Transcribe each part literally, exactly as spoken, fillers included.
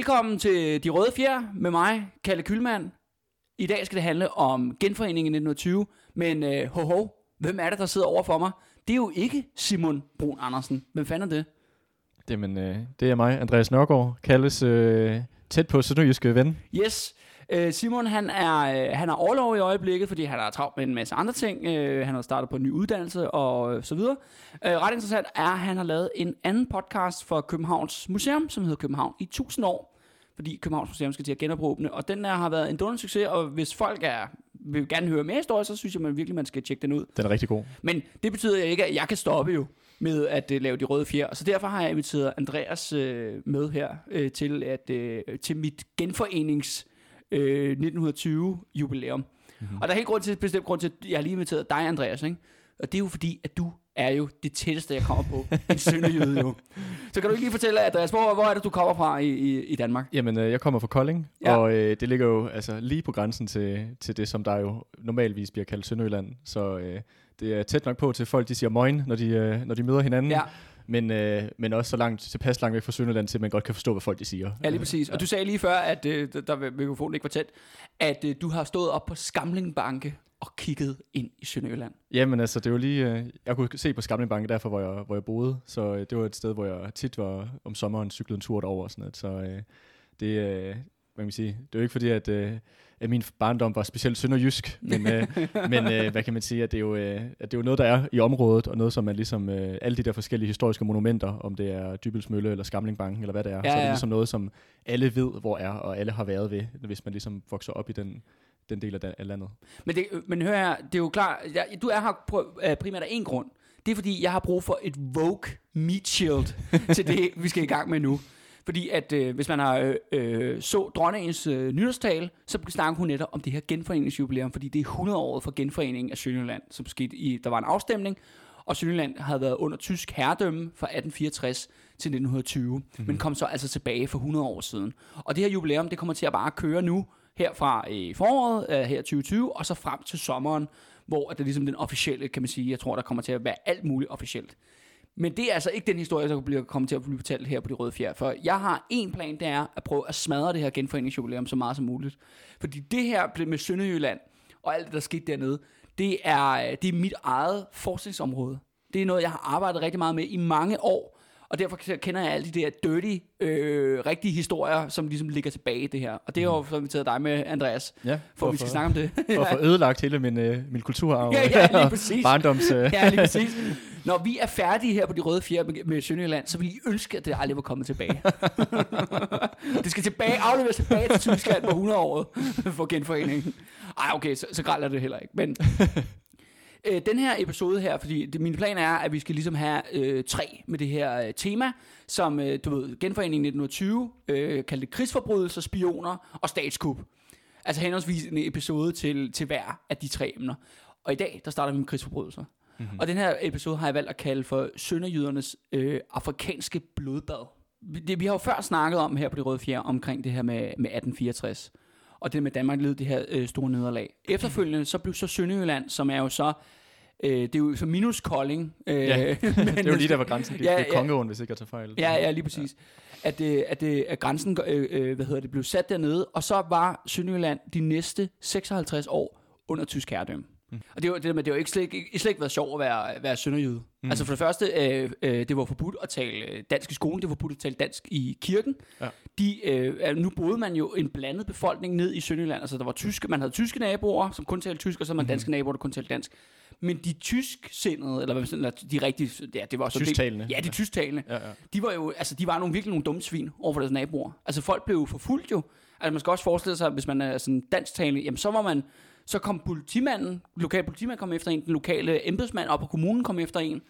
Velkommen til De Røde Fjerde med mig, Kalle Kylmand. I dag skal det handle om genforeningen i nitten tyve, men øh, ho ho, hvem er det, der sidder over for mig? Det er jo ikke Simon Brun Andersen. Hvem fanden er det? Det, men, øh, det er mig, Andreas Nørgaard, kaldes øh, tæt på sønderjyske ven. Yes, øh, Simon han er, øh, han er overlov i øjeblikket, fordi han er travlt med en masse andre ting. Øh, han har startet på en ny uddannelse og øh, så videre. Øh, ret interessant er, at han har lavet en anden podcast for Københavns Museum, som hedder København i tusind år. Fordi Københavns Museum skal til at genopåbne, og den der har været en dårlig succes, og hvis folk er, vil gerne høre mere historie, så synes jeg man virkelig, man skal tjekke den ud. Den er rigtig god. Men det betyder jo ikke, at jeg kan stoppe jo med at uh, lave De Røde Fjer, så derfor har jeg inviteret Andreas uh, med her uh, til, at, uh, til mit genforenings uh, nitten tyve-jubilæum. Mm-hmm. Og der er helt grund til, bestemt grund til, at jeg har lige inviteret dig, Andreas, ikke? Og det er jo fordi, at du er jo det tætteste, jeg kommer på en sønderjyde jo. Så kan du ikke lige fortælle, Andreas, hvor, hvor er det, du kommer fra i, i, i Danmark? Jamen, øh, jeg kommer fra Kolding, ja. og øh, det ligger jo altså lige på grænsen til, til det, som der jo normalvis bliver kaldt Sønderjylland. Så øh, det er tæt nok på til folk, de siger moin, når de, øh, når de møder hinanden. Ja. Men, øh, men også så langt, tilpas langt væk fra Sønderjylland, til man godt kan forstå, hvad folk de siger. Ja, lige præcis. Og du sagde lige før, at øh, der mikrofonen ikke var tæt, at øh, du har stået op på Skamlinge Banke og kiggede ind i Sønderjylland. Jamen altså, det var lige... Øh, jeg kunne se på Skamlinge Banke derfor, hvor jeg, hvor jeg boede. Så øh, det var et sted, hvor jeg tit var om sommeren, cyklede en tur derover og sådan noget. Så øh, det... Øh, hvad kan man sige? Det er jo ikke fordi, at, øh, at min barndom var specielt sønderjysk, men, øh, men øh, hvad kan man sige? At det, er jo, øh, at det er jo noget, der er i området, og noget, som man ligesom... Øh, alle de der forskellige historiske monumenter, om det er Dybbels Mølle eller Skamlinge Banke, eller hvad det er, ja, ja. Så er det ligesom noget, som alle ved, hvor er, og alle har været ved, hvis man ligesom vokser op i den... den del af landet. Men, det, men hør her, det er jo klart, jeg, du er her pr- primært af en grund. Det er fordi, jeg har brug for et woke meat shield til det, vi skal i gang med nu. Fordi at øh, hvis man har øh, så dronningens øh, nytårstale, så snakker hun netop om det her genforeningsjubilæum, fordi det er hundrede året for genforeningen af Sjølingeland, som skete i, der var en afstemning, og Sønderjylland havde været under tysk herredømme fra atten fireogtres til nitten tyve, mm-hmm. men kom så altså tilbage for hundrede år siden. Og det her jubilæum, det kommer til at bare køre nu, herfra i foråret, uh, her tyve tyve, og så frem til sommeren, hvor det er ligesom den officielle, kan man sige, jeg tror, der kommer til at være alt muligt officielt. Men det er altså ikke den historie, der bliver kommet til at blive fortalt her på De Røde Fjer, for jeg har en plan, det er at prøve at smadre det her genforeningsjubilæum så meget som muligt. Fordi det her med Sønderjylland og alt det, der skete dernede, det er, det er mit eget forskningsområde. Det er noget, jeg har arbejdet rigtig meget med i mange år, og derfor kender jeg alle de der dirty, øh, rigtige historier, som ligesom ligger tilbage i det her. Og det er jo, så vi tager dig med, Andreas, ja, for at vi skal snakke om det. For at få ødelagt hele min, øh, min kulturarv. Ja, ja, lige præcis. Barndoms, øh. Ja, lige præcis. Når vi er færdige her på De Røde Fjerde med, med Sønderjylland, så vil I ønske, at det aldrig var kommet tilbage. Det skal tilbage, afleveres tilbage til Tyskland på hundrede året for genforeningen. Ej, okay, så, så græller det heller ikke, men... Øh, den her episode her, fordi det, min plan er, at vi skal ligesom have øh, tre med det her øh, tema, som øh, du ved, genforeningen nitten tyve, øh, kaldte krigsforbrydelser, spioner og statskup. Altså henholdsvis en episode til, til hver af de tre emner. Og i dag, der starter vi med krigsforbrydelser. Mm-hmm. Og den her episode har jeg valgt at kalde for sønderjydernes øh, afrikanske blodbad. Det, vi har jo før snakket om her på De Røde Fjerde omkring det her med, med atten fireogtres. Og det med Danmark led det her øh, store nederlag. Efterfølgende så blev så Sønderjylland, som er jo så øh, det er jo så minus Kolding. Øh, ja. Det er jo lige der var grænsen. Det, ja, det er Kongeåen, ja, hvis ikke jeg tager fejl. Ja, ja, lige præcis. Ja. At det at det at grænsen øh, hvad hedder det blev sat dernede, og så var Sønderjylland de næste seksoghalvtreds år under tysk herredømme. Mm. Og det var det med det var ikke slet ikke, slet ikke været sjovt at være være sønderjyde. Mm. Altså for det første øh, øh, det var forbudt at tale dansk i skolen, det var forbudt at tale dansk i kirken. Ja. De, øh, nu boede man jo en blandet befolkning ned i Sønderjylland, altså der var tyske, man havde tyske naboer, som kun talte tysk, og så man danske naboer, der kun talte dansk. Men de tysksindede, eller hvad man de rigtige, ja, det var så tysktalende. Ja, de tysktalende. Ja, ja. De var jo, altså de var nogle virkelig nogle dumme svin overfor deres naboer. Altså folk blev jo forfulgt jo. Altså man skal også forestille sig, hvis man er sådan dansktalende, jamen så var man så kom politimanden, lokal politimand kom efter en, den lokale embedsmand op på kommunen kom efter en.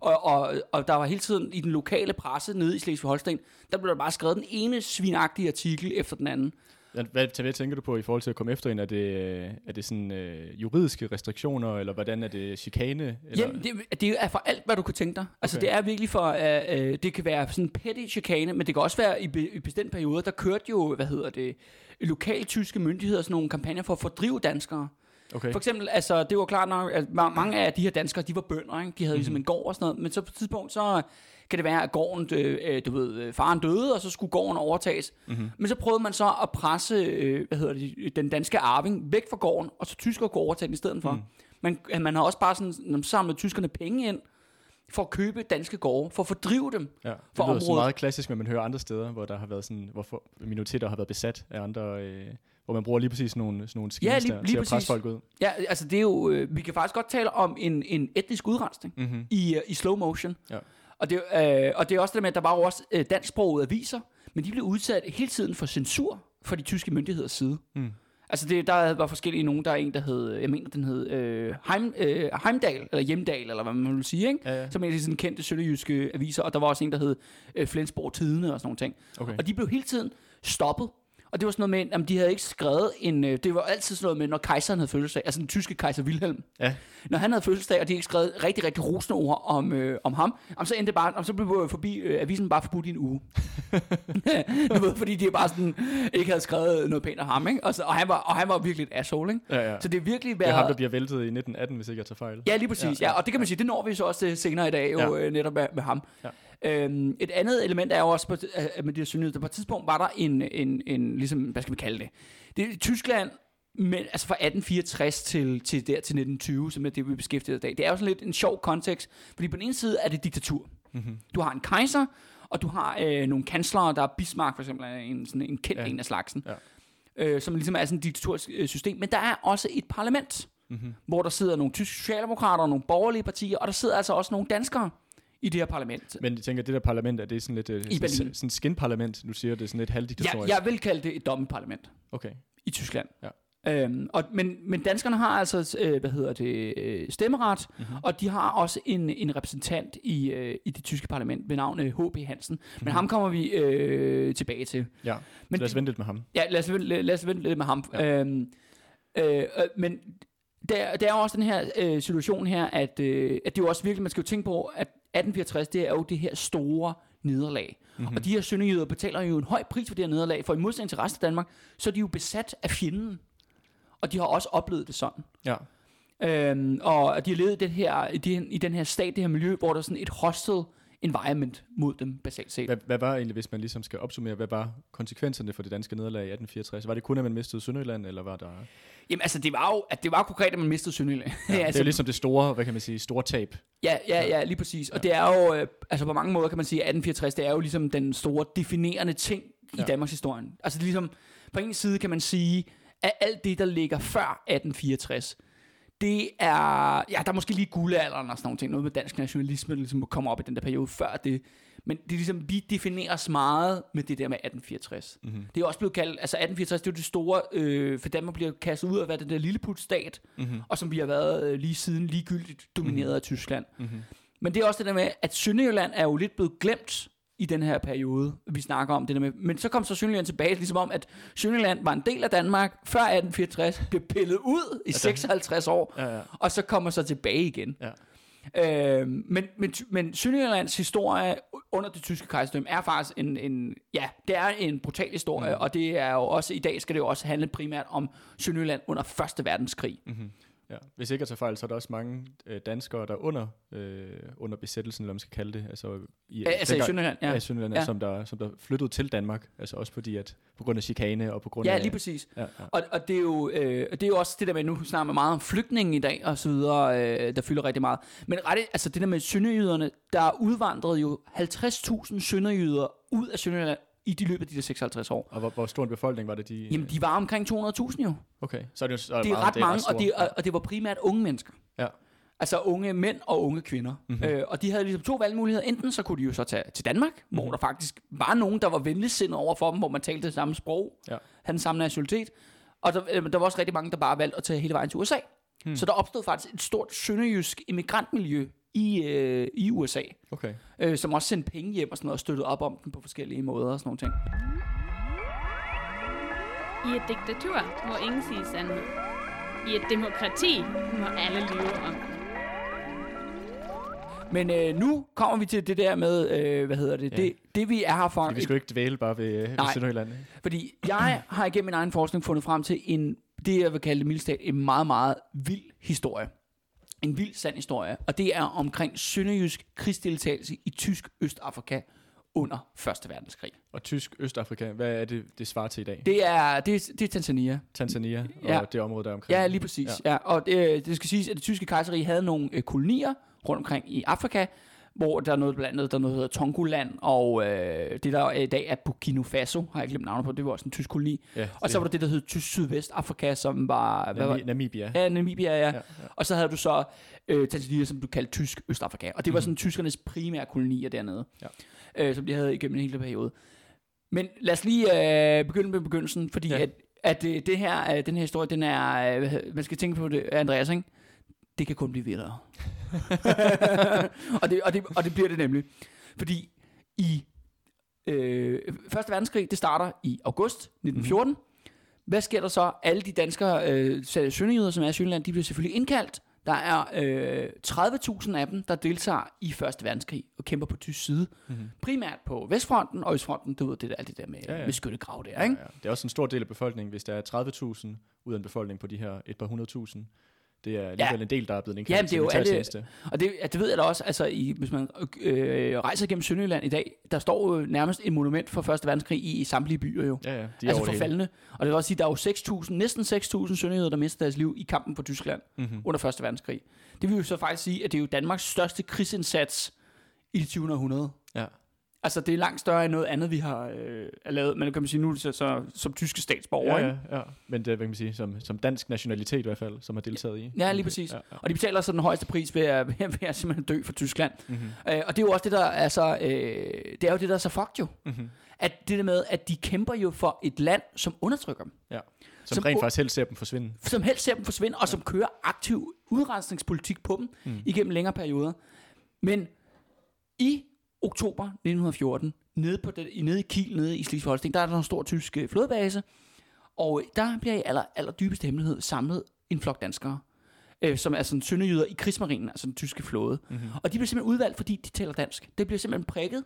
Og, og, og der var hele tiden i den lokale presse nede i Slesvig-Holsten, der blev der bare skrevet den ene svinagtige artikel efter den anden. Hvad, hvad tænker du på i forhold til at komme efter en? Er det, er det sådan øh, juridiske restriktioner, eller hvordan er det chikane? Eller? Jamen, det, det er for alt, hvad du kan tænke dig. Altså, okay. Det er virkelig for, øh, øh, det kan være sådan petty chikane, men det kan også være i, be, i bestemte perioder, der kørte jo, hvad hedder det, lokale tyske myndigheder sådan nogle kampagner for at fordrive danskere. Okay. For eksempel, altså, det var klart nok, at mange af de her danskere, de var bønder, ikke? De havde mm-hmm. ligesom en gård og sådan noget, men så på et tidspunkt, så kan det være, at gården, øh, du ved, faren døde, og så skulle gården overtages. Mm-hmm. Men så prøvede man så at presse øh, hvad hedder det, den danske arving væk fra gården, og så tyskere kunne overtage den i stedet for. Mm. Man, man har også bare sådan, samlet tyskerne penge ind, for at købe danske gårde, for at fordrive dem ja, det fra området. Det er meget klassisk, men man hører andre steder, hvor der har været sådan, hvor minoriteter har været besat af andre, øh, hvor man bruger lige præcis sådan nogle, sådan nogle skills ja, der til præcis. At presse folk ud. Ja, altså det er jo, øh, vi kan faktisk godt tale om en, en etnisk udrensning mm-hmm. i, øh, i slow motion. Ja. Og, det, øh, og det er også det med, at der var jo også øh, dansksprogede aviser, men de blev udsat hele tiden for censur fra de tyske myndigheders side. Mm. Altså det, der var forskellige nogen, der er en, der hed, jeg mener, den hed øh, Heim, øh, Heimdal, eller Hjemdal, eller hvad man vil sige, ikke? Ja, ja. Som er en af de sådan kendte sønderjyske aviser, og der var også en, der hed øh, Flensborg Tidende og sådan nogle ting. Okay. Og de blev hele tiden stoppet, og det var sådan noget med, at de havde ikke skrevet en, øh, det var altid sådan noget med, når kejseren havde fødselsdag, altså den tyske kejser Wilhelm, ja. Når han havde fødselsdag, og de ikke skrevet rigtig, rigtig rosende ord om, øh, om ham, så endte bare, og så blev forbi, øh, avisen bare forbudt i en uge. Du ved, fordi de bare sådan ikke havde skrevet noget pænt af ham, ikke? Og, så, og, han var, og han var virkelig et asshole, ikke? Ja, ja. Så det er virkelig været... Det er ham, der bliver væltet i nitten atten, hvis ikke jeg tager fejl. Ja, lige præcis, ja. ja. Og det kan man sige, det når vi så også senere i dag jo, ja. øh, netop med, med ham. Ja. Øhm, et andet element er jo også, på, at med de her synligheder, på et tidspunkt var der en, en, en, ligesom, hvad skal man kalde det? Det er Tyskland, men, altså fra atten fireogtres til, til, der, til nitten tyve, som er det, vi beskæftiger i dag. Det er jo sådan lidt en sjov kontekst, fordi på den ene side er det diktatur. Mm-hmm. Du har en kejser, og du har øh, nogle kanslere, der er Bismarck for eksempel, en, sådan en kendt ja. En af slagsen, ja. øh, som ligesom er sådan et diktatursystem, men der er også et parlament, mm-hmm. hvor der sidder nogle tyske socialdemokrater og nogle borgerlige partier, og der sidder altså også nogle danskere i det her parlament. Men jeg tænker, at det der parlament, er det sådan lidt uh, sådan, sådan skinparlament? Nu siger det sådan lidt halvdiktatorisk. Ja, jeg vil kalde det et dommeparlament. Okay. I Tyskland. Ja. Øhm, og, men, men danskerne har altså, øh, hvad hedder det, øh, stemmeret, mm-hmm. og de har også en, en repræsentant i, øh, i det tyske parlament ved navn H P Hansen. Men mm-hmm. ham kommer vi øh, tilbage til. Ja, men lad os vente lidt med ham. Ja, lad os, lad, lad os vente lidt med ham. Ja. Øhm, øh, men... Der, der er også den her øh, situation her, at, øh, at det jo også virkelig, man skal jo tænke på, at atten fireogtres, det er jo det her store nederlag. Mm-hmm. Og de her sønderjyder betaler jo en høj pris for det her nederlag, for i modsætning til resten af Danmark, så er de jo besat af fjenden. Og de har også oplevet det sådan. Ja. Øhm, og de har levet det her, i, den, i den her stat, det her miljø, hvor der er sådan et hostile environment mod dem, basalt set. Hvad, hvad var egentlig, hvis man ligesom skal opsummere, hvad var konsekvenserne for det danske nederlag i atten fireogtres? Var det kun, at man mistede Sønderjylland, eller var der... Jamen altså, det var jo at det var konkret, at man mistede Sønderjylland. Ja, altså, det er jo ligesom det store, hvad kan man sige, store tab. Ja, ja, ja, lige præcis. Og ja. Det er jo, øh, altså på mange måder kan man sige, at atten fireogtres, det er jo ligesom den store definerende ting i ja. Danmarks historien. Altså det er ligesom, på en side kan man sige, at alt det, der ligger før atten fireogtres, det er, ja, der er måske lige guldalderen og sådan nogle ting, noget med dansk nationalisme, der ligesom kommer op i den der periode før det. Men det er ligesom, vi defineres meget med det der med atten fireogtres. Mm-hmm. Det er også blevet kaldt, altså atten fireogtres, det er jo det store, øh, for Danmark bliver kastet ud af at være den der lilleput-stat, mm-hmm. og som vi har været øh, lige siden ligegyldigt domineret mm-hmm. af Tyskland. Mm-hmm. Men det er også det der med, at Sønderjylland er jo lidt blevet glemt i den her periode, vi snakker om det der med. Men så kom så Sønderjylland tilbage, ligesom om, at Sønderjylland var en del af Danmark før atten fireogtres, blev pillet ud i seksoghalvtreds år, ja, ja. Og så kommer så tilbage igen. Ja. Øh, men, men, men Sønderjyllands historie under det tyske kejserdømme er faktisk en, en ja, det er en brutal historie, mm-hmm. og det er jo også, i dag skal det jo også handle primært om Sønderjylland under første verdenskrig. Mm-hmm. Ja. Hvis ikke jeg tager fejl, så er der også mange øh, danskere, der under, øh, under besættelsen, eller man skal kalde det, altså i, ja, altså dengang, i Sønderjylland, ja. Ja, i Sønderjylland ja. Som, der, som der flyttede til Danmark, altså også fordi at, på grund af chikane og på grund af... Ja, lige præcis. Ja, ja. Og, og det, er jo, øh, det er jo også det der med, nu snakker man meget om flygtninge i dag og så videre, øh, der fylder rigtig meget. Men ret, altså det der med sønderjyderne, der udvandrede jo halvtreds tusind sønderjyder ud af Sønderjylland, i de løbet af de der seksoghalvtreds år. Og hvor, hvor stor en befolkning var det? De, jamen, de var omkring to hundrede tusind jo. Okay, så er det jo så er det, det er meget, ret det er mange, ret og, de, og, og det var primært unge mennesker. Ja. Altså unge mænd og unge kvinder. Mm-hmm. Øh, og de havde ligesom to valgmuligheder. Enten så kunne de jo så tage til Danmark, mm-hmm. hvor der faktisk var nogen, der var venligsindede over for dem, hvor man talte det samme sprog, ja. Havde den samme nationalitet. Og der, øh, der var også rigtig mange, der bare valgte at tage hele vejen til U S A. Hmm. Så der opstod faktisk et stort sønderjysk immigrantmiljø i, øh, i U S A, okay. øh, som også sendte penge hjem og sådan noget, og støttede op om den på forskellige måder og sådan nogle ting. I et diktatur må ingen sige sandhed. I et demokrati må alle lyve om den. Men øh, nu kommer vi til det der med, øh, hvad hedder det, ja. det, det vi er her for. Vi skal jo ikke dvæle bare ved, øh, ved Sønderjylland. Fordi jeg har igennem min egen forskning fundet frem til en, det jeg vil kalde det mildt talt, en meget, meget vild historie. En vild sand historie, og det er omkring sønderjysk krigsdeltagelse i Tysk Østafrika under første verdenskrig. Og Tysk Østafrika, hvad er det, det svarer til i dag? Det er, det, det er Tanzania. Tanzania, og ja. Det område der omkring. Ja, lige præcis. Ja. Ja. Og det, det skal siges, at det tyske kejserrige havde nogle øh, kolonier rundt omkring i Afrika, hvor der er noget blandt andet, der er noget, der hedder Tongoland, og øh, det der i dag er Burkina Faso, har jeg glemt navnet på, det var også en tysk koloni. Ja, og så var der det, der hed Tysk Sydvestafrika, som var... Hvad var? Namibia. Ja, Namibia, ja. ja, ja. Og så havde du så øh, Tanzania, som du kaldte Tysk Østafrika, og det var sådan mm-hmm. tyskernes primære kolonier dernede, ja. øh, som de havde igennem en hel periode. Men lad os lige øh, begynde med begyndelsen, fordi ja. at, at øh, det her, øh, den her historie, den er... Øh, man skal tænke på det, Andreas, ikke? Det kan kun blive vildere. og, det, og, det, og det bliver det nemlig. Fordi i øh, første verdenskrig, det starter i august nitten fjorten. Mm-hmm. Hvad sker der så? Alle de danskere øh, sønderjyder, som er i Sjølingeland, de bliver selvfølgelig indkaldt. Der er øh, tredive tusind af dem, der deltager i første verdenskrig og kæmper på tysk side. Mm-hmm. Primært på Vestfronten og Østfronten, du ved, det der, alt det der med, ja, ja. med skyttegrav der. Ja, ikke? Ja. Det er også en stor del af befolkningen, hvis der er tredive tusind ud af en befolkning på de her et par hundredtusind. Det er alligevel ja. en del, der er blevet indkaldt til militærtjeneste. Og det, det ved jeg da også, altså i, hvis man øh, rejser gennem Sønderjylland i dag, der står jo nærmest et monument for første verdenskrig i, i samtlige byer jo. Ja, ja, altså forfaldende. Og det vil også sige, der er jo seks tusind, næsten seks tusind sønderjyder, der mister deres liv i kampen på Tyskland mm-hmm. under første verdenskrig. Det vil jo så faktisk sige, at det er jo Danmarks største krigsindsats i det tyvende århundrede. Ja. Altså det er langt større end noget andet, vi har øh, lavet, men kan man sige nu så, så som tyske statsborger. Ja, ja, ja. Men det kan man sige som, som dansk nationalitet i hvert fald, som har deltaget ja, i. Ja, lige præcis. Ja, ja. Og de betaler så den højeste pris ved at, ved at simpelthen dø for Tyskland. Mm-hmm. Øh, og det er jo også det der, altså øh, det er jo det der er så fucked jo, mm-hmm. at det der med at de kæmper jo for et land, som undertrykker dem. Ja. Som, som rent faktisk helst ser dem forsvinde. Som helst ser dem forsvinde og ja. som kører aktiv udrensningspolitik på dem mm. igennem længere perioder. Men i oktober nitten fjorten, nede, på det, nede i Kiel, nede i Slesvig-Holsten, der er der en stor tysk flådebase, og der bliver i aller, aller dybeste hemmelighed samlet en flok danskere, øh, som er sådan sønderjyder i krigsmarinen, altså den tyske flåde. Mm-hmm. Og de bliver simpelthen udvalgt, fordi de taler dansk. Det bliver simpelthen prikket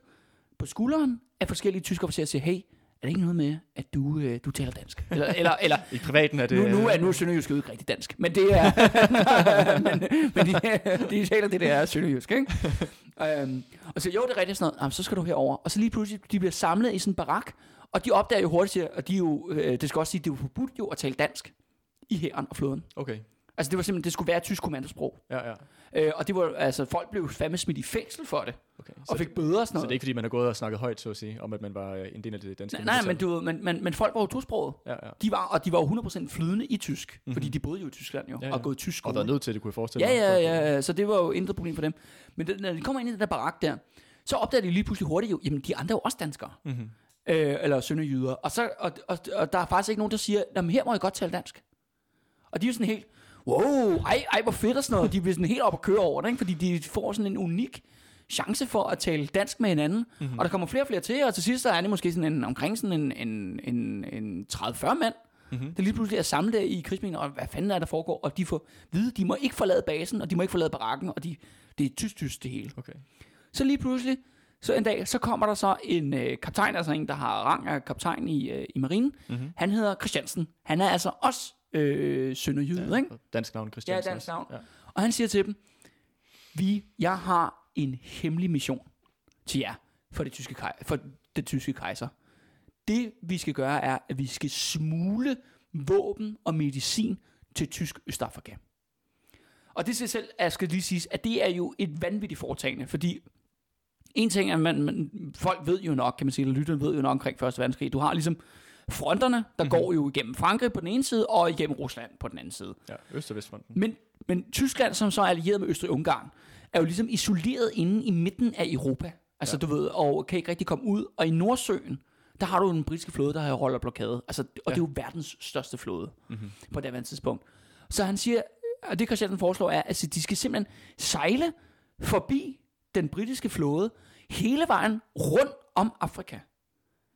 på skulderen af forskellige tyske officerer, og siger, hey, er det ikke noget med, at du, øh, du taler dansk? Eller, eller, eller i privaten er det... Nu, nu er, nu er sønderjysk jo ikke rigtig dansk, men det er... men men de, de taler det, der er sønderjysk, ikke? Øhm, og så jo, det er rigtigt sådan noget, så skal du herover. Og så lige pludselig, de bliver samlet i sådan en barak, og de opdager jo hurtigt, og de jo, øh, det skal også sige, det er jo forbudt jo at tale dansk i hæren og flåden. Okay. Altså det var simpelthen, det skulle være tysk kommandosprog. Ja, ja. Øh, og det var, altså folk blev fandme smidt i fængsel for det. Okay. Og så fik bøder og sådan noget. Så det er ikke fordi, man har gået og snakket højt, så at sige, om at man var en del af det danske. Nej, nej men, du, men, men, men folk var jo tosproget. Ja, ja. De var, og de var jo hundrede procent flydende i tysk, mm-hmm. fordi de boede jo i Tyskland jo, ja, ja. og gået tysk skole. Og der er nødt til, det kunne jeg forestille mig. Ja, ja, ja, så det var jo intet problem for dem. Men det, når de kommer ind i den der barak der, så opdager de lige pludselig hurtigt jo, jamen de andre er jo også danskere. Mm-hmm. Øh, eller sønderjyder. Og, så, og, og, og der er faktisk ikke nogen, der siger, jamen her må jeg godt tale dansk. Og de er jo sådan helt... wow, ej, ej, hvor fedt og sådan noget. De bliver sådan helt op og køre over det, ikke? Fordi de får sådan en unik chance for at tale dansk med hinanden. Mm-hmm. Og der kommer flere og flere til, og til sidst så er det måske sådan en, omkring sådan en, en, en, en tredive fyrre mand, mm-hmm. der lige pludselig er samlet i krigsmængden, og hvad fanden er der foregår? Og de får vide, de må ikke forlade basen, og de må ikke forlade barakken, og de, det er tysk-tysk det hele. Okay. Så lige pludselig, så en dag, så kommer der så en øh, kaptajn, altså en, der har rang af kaptajn i, øh, i marinen. Mm-hmm. Han hedder Christian ti. Han er altså også... Øh, sønderjyde, ja, ikke? Dansk navn, Christian. Ja, dansk navn. Ja. Og han siger til dem, vi, jeg har en hemmelig mission til jer for det tyske, kej- for det tyske kejser. Det, vi skal gøre, er, at vi skal smugle våben og medicin til Tysk Østafrika. Og det siger selv, at jeg skal lige sige, at det er jo et vanvittigt foretagende, fordi en ting er, at man, man, folk ved jo nok, kan man sige, eller lytterne ved jo nok omkring første verdenskrig. Du har ligesom fronterne, der mm-hmm. går jo igennem Frankrig på den ene side, og igennem Rusland på den anden side. Ja, Øst- og Vestfronten. Men, men Tyskland, som så er allieret med Østrig-Ungarn, er jo ligesom isoleret inde i midten af Europa. Altså, ja. du ved, og kan ikke rigtig komme ud. Og i Nordsøen, der har du den britiske flåde, der har holder blokade. Altså, og ja. det er jo verdens største flåde mm-hmm. på det andet tidspunkt. Så han siger, og det Christian foreslår er, at de skal simpelthen sejle forbi den britiske flåde hele vejen rundt om Afrika.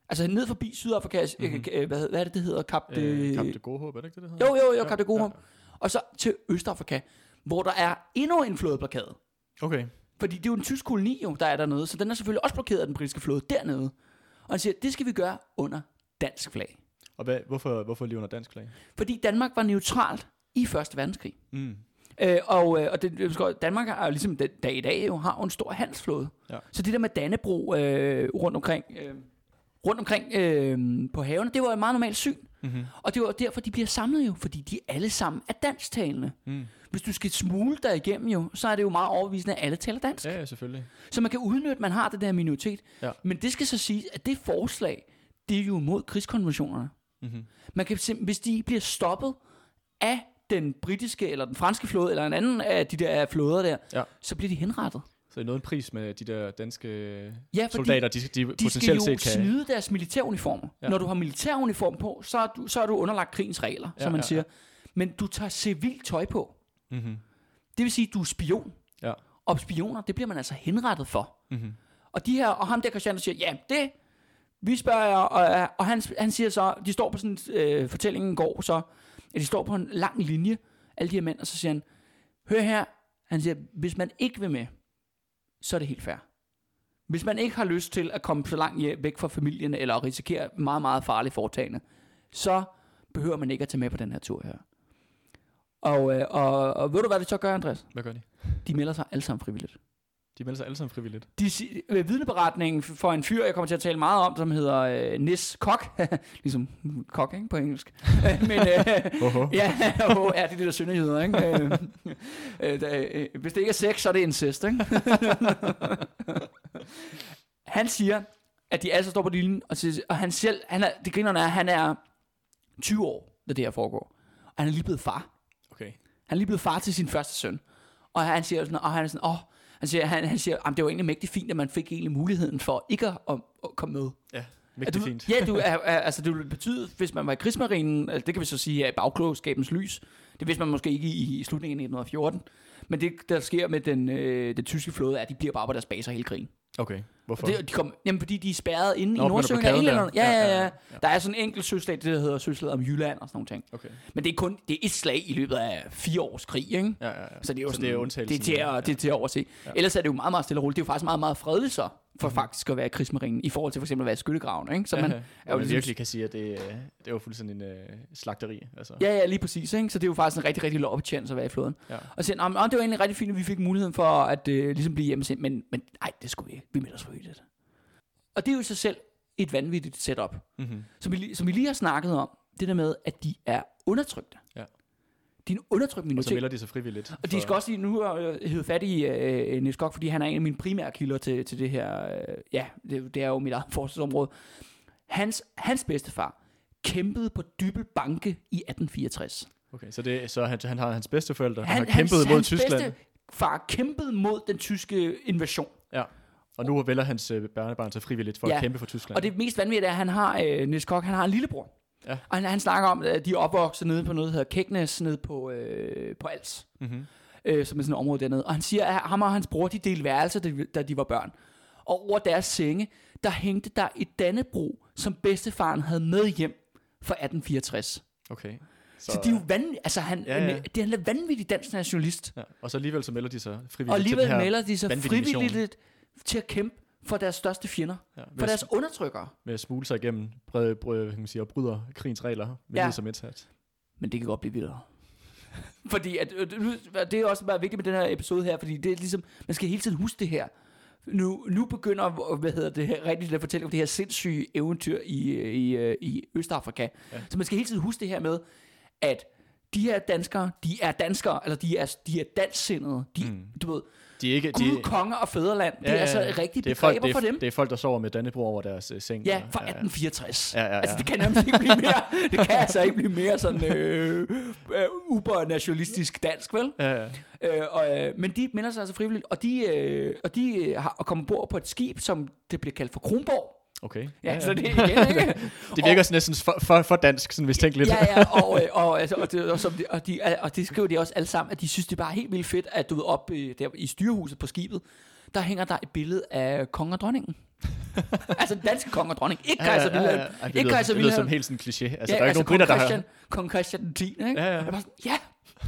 Altså ned forbi Sydafrika, mm-hmm. øh, hvad, hvad er det, det hedder? Kapte øh, Kapte Gode Håb, er det ikke det, det hedder? Jo, jo, jo, ja, Kapte Gode Håb. Ja, ja. Og så til Østafrika, hvor der er endnu en flådeblokade. Okay. Fordi det er jo en tysk koloni, jo, der er dernede, så den er selvfølgelig også blokeret af den britiske flåde dernede. Og han siger, det skal vi gøre under dansk flag. Og hvad, hvorfor, hvorfor lige under dansk flag? Fordi Danmark var neutralt i første verdenskrig. Mm. Øh, og og det, Danmark har ligesom dag i dag jo har en stor handelsflåde. Ja. Så det der med Dannebrog øh, rundt omkring, øh, rundt omkring øh, på havene, det var et meget normalt syn. Mm-hmm. Og det var derfor, de bliver samlet jo, fordi de alle sammen er dansktalende. Mm. Hvis du skal smule dig igennem jo, så er det jo meget overbevisende, at alle taler dansk. Ja, ja, selvfølgelig. Så man kan udnytte, at man har det der minoritet. Ja. Men det skal så sige, at det forslag, det er jo mod krigskonventionerne. Mm-hmm. Man kan, hvis de bliver stoppet af den britiske eller den franske flåde, eller en anden af de der flåder der, ja, så bliver de henrettet. Så det er noget en pris med de der danske ja, soldater, de, de, de potentielt set kan... De skal jo snyde deres militæruniformer. Ja. Når du har militæruniform på, så er du, så er du underlagt krigens regler, ja, som man ja, siger. Ja. Men du tager civilt tøj på. Mm-hmm. Det vil sige, at du er spion. Ja. Og spioner, det bliver man altså henrettet for. Mm-hmm. Og de her, og ham der Christian, der siger, ja, det... Vi spørger jer, og, og han, han siger så, de står på sådan, øh, fortællingen går så, at de står på en lang linje, alle de her mænd, og så siger han, hør her, han siger, hvis man ikke vil med, så er det helt fair. Hvis man ikke har lyst til at komme så langt væk fra familien, eller risikere meget, meget farlige foretagende, så behøver man ikke at tage med på den her tur her. Og, øh, og, og ved du, hvad det så gør, Andreas? Hvad gør de? De melder sig alle sammen frivilligt. De melder sig alle sammen frivilligt. De ved vidneberetningen for en fyr, jeg kommer til at tale meget om, som hedder øh, Nis Kock. ligesom Kock, ikke? På engelsk. Men, øh, Oho. Ja, oh, er det det der sønderjyder, ikke? øh, da, øh, hvis det ikke er sex, så er det incest, ikke? Han siger, at de altså står på linjen, og, siger, og han selv, han er, det grinerne er, han er tyve år, da det her foregår. Og han er lige blevet far. Okay. Han er lige blevet far til sin første søn. Og han siger sådan, og han er sådan, åh, oh, Han siger, han, han siger, det var egentlig mægtigt fint, at man fik egentlig muligheden for ikke at, at, at komme med. Ja, mægtigt du, fint. Ja, du, er, er, altså, det ville betyde, hvis man var i krigsmarinen, altså, det kan vi så sige er i bagklogskabens lys. Det vidste man måske ikke i, i slutningen af nitten fjorten. Men det, der sker med den, øh, den tyske flåde, er, at de bliver bare på deres baser hele krigen. Okay, hvorfor? Det, de kom, jamen, fordi de er spærret inde Nå, i Nordsøen af englænderne. Ja ja, ja, ja, ja. Der er sådan en enkelt søslag, det der hedder søslag om Jylland og sådan nogle ting. Okay. Men det er kun det er et slag i løbet af fire års krig, ikke? Ja, ja, ja. Så det er jo så sådan, det er undtagelsen. Det er til, det er til at overse. Ja. Ellers er det jo meget, meget stille og roligt. Det er jo faktisk meget, meget fredeligt så, for mm-hmm. faktisk at være i krigsmarinen, i forhold til for eksempel at være i skyttegraven, ikke? Så man, ja, ja. Er jo man ligesom, virkelig kan sige, at det, det er jo fuldstændig en uh, slagteri. Altså. Ja, ja, lige præcis, ikke? Så det er jo faktisk en rigtig, rigtig lov tjens at være i flåden. Ja. Og så, det var egentlig rigtig fint, at vi fik muligheden for at uh, ligesom blive hjemmesendt, men men nej, det skulle vi ikke. Vi melder os frivilligt. Og det er jo i sig selv et vanvittigt setup, mm-hmm. som, vi, som vi lige har snakket om, det der med, at de er undertrykte. Ja. De er en undertrykt minoritet. Og så melder de sig frivilligt. Og de skal også lige nu hedde fat i øh, Nis Kock, fordi han er en af mine primære kilder til, til det her. Øh, ja, det, det er jo mit eget forskningsområde. Hans, hans bedstefar kæmpede på Dybbøl Banke i atten fireogtres. Okay, så, det, så han, han har hans bedsteforældre, han, han har kæmpet hans, mod hans Tyskland. Hans bedstefar kæmpede mod den tyske invasion. Ja. Og nu vælger hans øh, børnebarn sig frivilligt for ja. at kæmpe for Tyskland. Og det mest vanvittige er, at han har, øh, Nis Kock, han har en lillebror. Ja. Og han, han snakker om, at de er opvokset nede på noget, der hedder Kæknes, nede på, øh, på Als, mm-hmm. øh, som er sådan et område dernede. Og han siger, at ham og hans bror, de delte værelser, da, da de var børn. Og over deres senge, der hængte der et Dannebrog, som bedstefaren havde med hjem fra atten fireogtres. Okay. Så, så de er jo vanvittige, altså han, ja, ja. De, han er vanvittig dansk nationalist. Ja. Og så alligevel så melder de sig frivilligt og alligevel til den her melder de sig frivilligt mission. Til at kæmpe for deres største fjender, ja, for deres undertrykkere. Med at smule sig igennem, brede, brede, kan man sige, og bryder krigens regler, med ja. det som indsats. Men det kan godt blive vildere. fordi at, det er også meget vigtigt med den her episode her, fordi det er ligesom, man skal hele tiden huske det her. Nu, nu begynder, hvad hedder det her, rigtig at fortælle om det her sindssyge eventyr i, i, i Østafrika. Ja. Så man skal hele tiden huske det her med, at de her danskere, de er danskere, eller de er, de er dansksindede. De, mm. Du ved, de er ikke, Gud, de... konge og fædreland, det ja, er altså rigtige begreber folk, det er, for dem. Det er folk, der sover med Dannebrog over deres uh, seng. Ja, fra atten fireogtres. Ja, ja, ja. Altså, det kan nemlig ikke blive mere, det kan altså ikke blive mere sådan øh, øh, ubernationalistisk dansk, vel? Ja, ja. Øh, og, øh, men de melder sig altså frivilligt, og de, øh, og de har, og kommer bord på et skib, som det bliver kaldt for Kronborg. Okay. Ja, ja, ja. Så det igen, ikke? det virker og, sådan næsten for, for, for dansk, sådan hvis tænker lidt. Ja, ja, og, og, altså, og, det, og, som de, og, de, og det skriver de også alle sammen, at de synes, det er bare helt vildt fedt, at du ved, op der, i styrehuset på skibet, der hænger der et billede af kongen og dronningen. altså danske konge og dronning. Ikke kejser Wilhelm. Ja, ja, ja. Det lyder som helt sådan en kliché. Altså, ja, der er ikke altså, nogen britter, der har... Kong Christian den tiende, ikke? Ja, ja. Bare sådan, ja,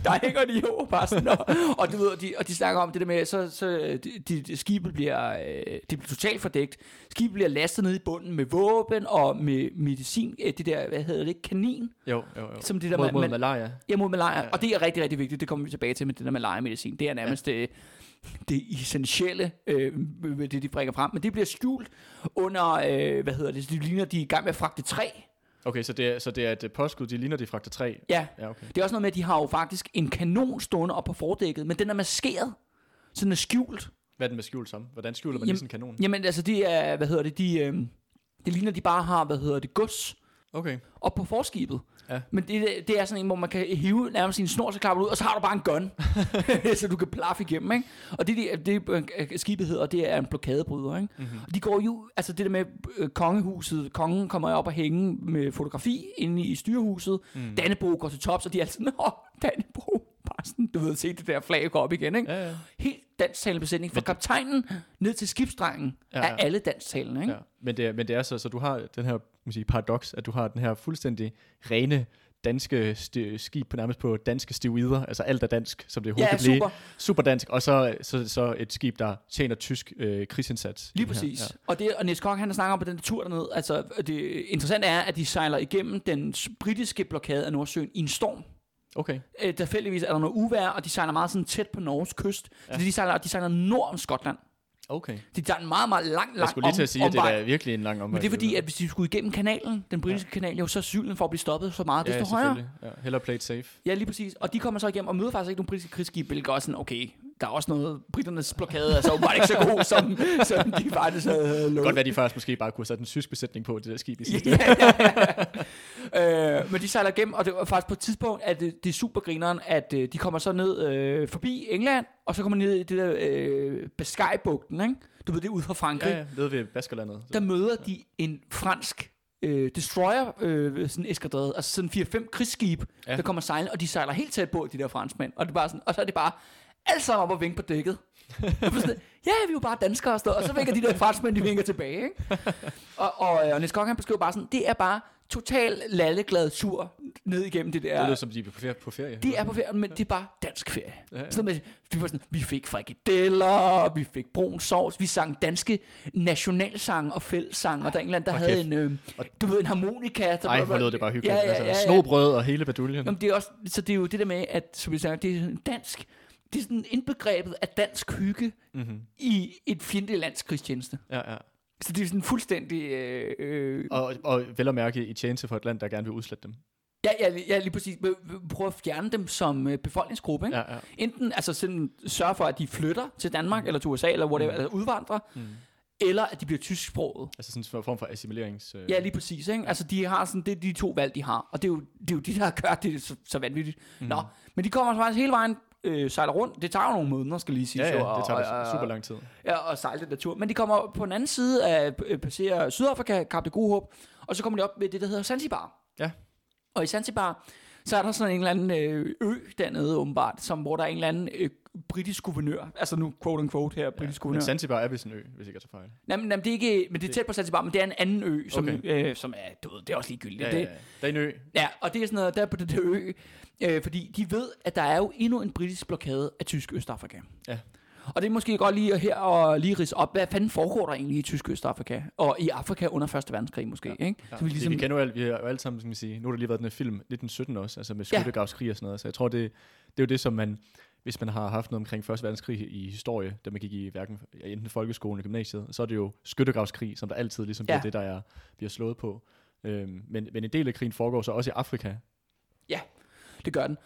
der hænger de jo bare sådan, og, og, du ved, de, og de snakker om det der med, så, så de, de, skibet bliver, de bliver totalt fordækt, skibet bliver lastet ned i bunden med våben og med medicin, det der, hvad hedder det, kanin? Jo, jo, jo. Som det der, mod, man, mod malaria. Ja, mod malaria, ja, ja. Og det er rigtig, rigtig vigtigt, det kommer vi tilbage til med den der malaria-medicin, det er nærmest... Ja. Det essentielle, øh, det de bringer frem, men det bliver skjult under, øh, hvad hedder det, de ligner, de er i gang med at fragte træ. Okay, så det er, så det er et påskud, de ligner, de fragter træ? Ja, ja, okay. Det er også noget med, at de har jo faktisk en kanon stående op på fordækket, men den er maskeret, så den er skjult. Hvad er den med skjult som? Hvordan skjuler man jamen, sådan en kanon? Jamen altså, det er, hvad hedder det, de, øh, det ligner, de bare har, hvad hedder det, gods. Okay. Op på forskibet. Ja. Men det, det er sådan en, hvor man kan hive nærmest sin snor, så klapper ud, og så har du bare en gun, så du kan plaffe igennem, ikke? Og det, det, det skibet hedder, det er en blokadebryder, ikke? Mm-hmm. Og de går jo, altså det der med øh, kongehuset, kongen kommer op og hænge med fotografi inde i styrehuset, mm. Dannebrog går til tops, og de er altid, nå, Dannebrog, bare sådan, du ved, se det der flag går op igen, ikke? Ja, ja. Helt dansktalende besætning, fra kaptajnen ned til skibsdrengen, ja, ja. Er alle dansktalende, ikke? Ja. Men, det er, men det er så, så du har den her paradoks, at du har den her fuldstændig rene danske sti- skib, på nærmest på danske stivider, altså alt er dansk, som det overhovedet ja, kan super. blive. Super dansk, og så, så, så et skib, der tjener tysk øh, krigsindsats. Lige præcis. Ja. Og, det, og Nis Kock, han snakker om på den tur dernede, altså det interessante er, at de sejler igennem den britiske blokade af Nordsøen i en storm. Okay. Øh, der fældigvis er der noget uvejr, og de sejler meget sådan tæt på Norges kyst, ja. Så de sejler, de sejler nord om Skotland. Okay. De tager en meget, meget lang, lang omvej. Jeg skulle lige til at sige, om, at det er virkelig en lang omvej. Men det er fordi, at hvis de skulle igennem kanalen, den britiske ja. kanal, jo så sylen for at blive stoppet så meget, desto ja, højere. Ja, heller played safe. Ja, lige præcis. Og de kommer så igennem og møder faktisk ikke nogen britiske krigsskibe, hvilket også sådan, okay, der er også noget, briternes blokade er så bare ikke så god, som, som de faktisk havde lovet. Godt være, de faktisk måske bare kunne have sat en tysk besætning på det der skib i sidste. Ja, ja. øh, men de sejler igennem, og det var faktisk på et tidspunkt, at det, det er supergrineren, at de kommer så ned øh, forbi England, og så kommer de ned i det der øh, Biscay-bugten, ikke? Du ved det, ud fra Frankrig. Ja, ja, nede ved Baskerlandet. Der møder ja. de en fransk øh, destroyer, øh, sådan eskadrede, altså sådan fire fem krigsskib, ja. der kommer sejlende, og de sejler helt tæt på, de der franskmænd, og, det bare sådan, og så er det bare... alt sammen op og vinke på dækket. Ja, vi er jo bare danskere og stå, og så vinker de der franskmænd, de vinker tilbage, ikke? Og, og, og Nis Kock, han beskriver bare sådan, det er bare total lalleglad tur ned igennem det der. Det er som de er på ferie. På ferie. De er på ferie, men det er bare dansk ferie. Ja, ja. Sådan, vi, sådan, vi fik frikadeller, vi fik brun sovs, vi sang danske nationalsange og fællessange, og der er England, der okay. havde en, øh, du ved, en harmonika. Nej, hvor lød det bare hyggeligt. Ja, ja, ja, ja. Altså, snobrød og hele baduljen. Jamen, det er også, så det er jo det der med, at som vi sagde, det er dansk. Det er sådan indbegrebet af dansk hygge mm-hmm. i et fjendtligt lands krigstjeneste. Ja, ja. Så det er sådan fuldstændig... Øh, øh, og, og vel at mærke i tjeneste for et land, der gerne vil udslætte dem. Ja, ja, ja, lige præcis. Prøv at fjerne dem som øh, befolkningsgruppe. Ikke? Ja, ja. Enten altså sådan, sørge for, at de flytter til Danmark eller til U S A, eller hvor det mm. altså udvandrer, mm. eller at de bliver tysksproget. Altså sådan en form for assimilerings... Øh... Ja, lige præcis. Ikke? Altså de har sådan, det de to valg, de har. Og det er jo, det er jo de, der har gjort det så, så vanvittigt. Mm. Nå, men de kommer faktisk hele vejen... Øh, sejler rundt. Det tager jo nogle måneder, skal lige sige. Ja, ja, så, og, det tager og, super lang tid. Ja, og sejler den der tur. Men de kommer på den anden side af, passerer Sydafrika, Kapte Gode Håb, og så kommer de op med det, der hedder Zanzibar. Ja. Og i Zanzibar, så er der sådan en eller anden ø dernede, åbenbart, som, hvor der er en eller anden ø, britisk guvernør. Altså nu, quote unquote her, britisk ja, guvernør. Men Zanzibar er vist en ø, hvis ikke jeg tager fejl. Jamen, jamen, det er ikke, men det er tæt på Zanzibar, men det er en anden ø, som, okay. øh, som er, du ved, det er også ligegyldigt. Ja, ja, ja. Det, der er en ø. Ja, og det er sådan noget, der er på den der ø, øh, fordi de ved, at der er jo endnu en britisk blokade af Tysk Østafrika. Ja. Og det er måske godt lige her og lige ridse op, hvad fanden foregår der egentlig i Tysk Østafrika? Og i Afrika under første verdenskrig måske, ja, ikke? Ja. Så vi, ligesom... vi kender jo alt, vi har jo alt sammen, skal man sige. Nu har der lige været den her film, nitten sytten også, altså med skyttegravskrig og sådan noget. Så jeg tror, det, det er jo det, som man, hvis man har haft noget omkring første verdenskrig i historie, da man gik i hverken, enten folkeskolen eller gymnasiet, så er det jo skyttegravskrig, som der altid ligesom bliver ja. det, der er, bliver slået på. Øhm, men, men en del af krigen foregår så også i Afrika. Ja, det gør den.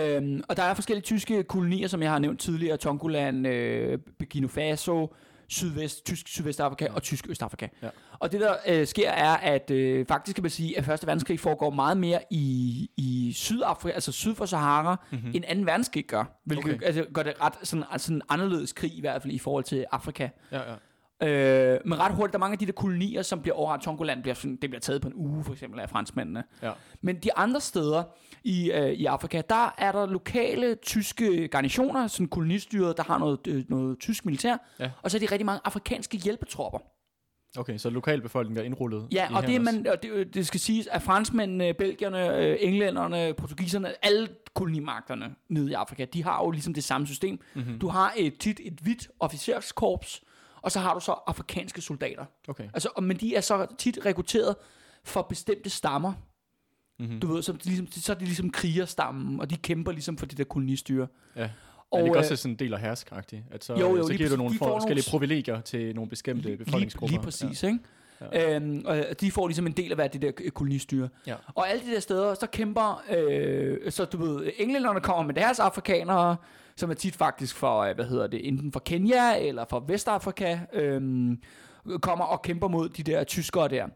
Øhm, og der er forskellige tyske kolonier, som jeg har nævnt tidligere. Tongoland, øh, Burkina Faso, Sydvest, Tysk Sydvestafrika ja. og Tysk Østafrika. Ja. Og det der øh, sker er, at øh, faktisk kan man sige, at første verdenskrig foregår meget mere i, i Sydafrika, altså syd for Sahara, mm-hmm. end anden verdenskrig gør. Hvilket okay. altså, gør det ret sådan, sådan en anderledes krig, i hvert fald i forhold til Afrika. Ja, ja. Øh, men ret hurtigt, der er mange af de der kolonier, som bliver overret. Tongoland bliver, det bliver taget på en uge, for eksempel af franskmændene. Ja. Men de andre steder i, øh, i Afrika, der er der lokale tyske garnitioner, sådan kolonistyret, der har noget, øh, noget tysk militær, ja. og så er de rigtig mange afrikanske hjælpetropper. Okay, så lokalbefolkningen er indrullet. Ja, og, det, man, og det, det skal siges, at franskmændene, belgierne, englænderne, portugiserne, alle kolonimagterne nede i Afrika, de har jo ligesom det samme system. Mm-hmm. Du har et, tit et hvidt officerskorps, og så har du så afrikanske soldater. Okay. Altså, men de er så tit rekrutteret for bestemte stammer. Mm-hmm. Du ved, så, ligesom, så er de ligesom krigerstammen, og de kæmper ligesom for det der kolonistyre. Ja. Og ja, det er også sådan en del af hersk-agtigt, at så, jo, jo, så giver præcis, du nogle forskellige nogle... privilegier til nogle bestemte lige, befolkningsgrupper. Lige præcis, ja. Ikke? Ja. Øhm, og de får ligesom en del af hvad det der kolonistyre. Ja. Og alle de der steder, så kæmper, øh, så du ved, englænderne kommer med deres afrikanere, som er tit faktisk for, hvad hedder det, enten fra Kenya eller fra Vestafrika, øh, kommer og kæmper mod de der tyskere der.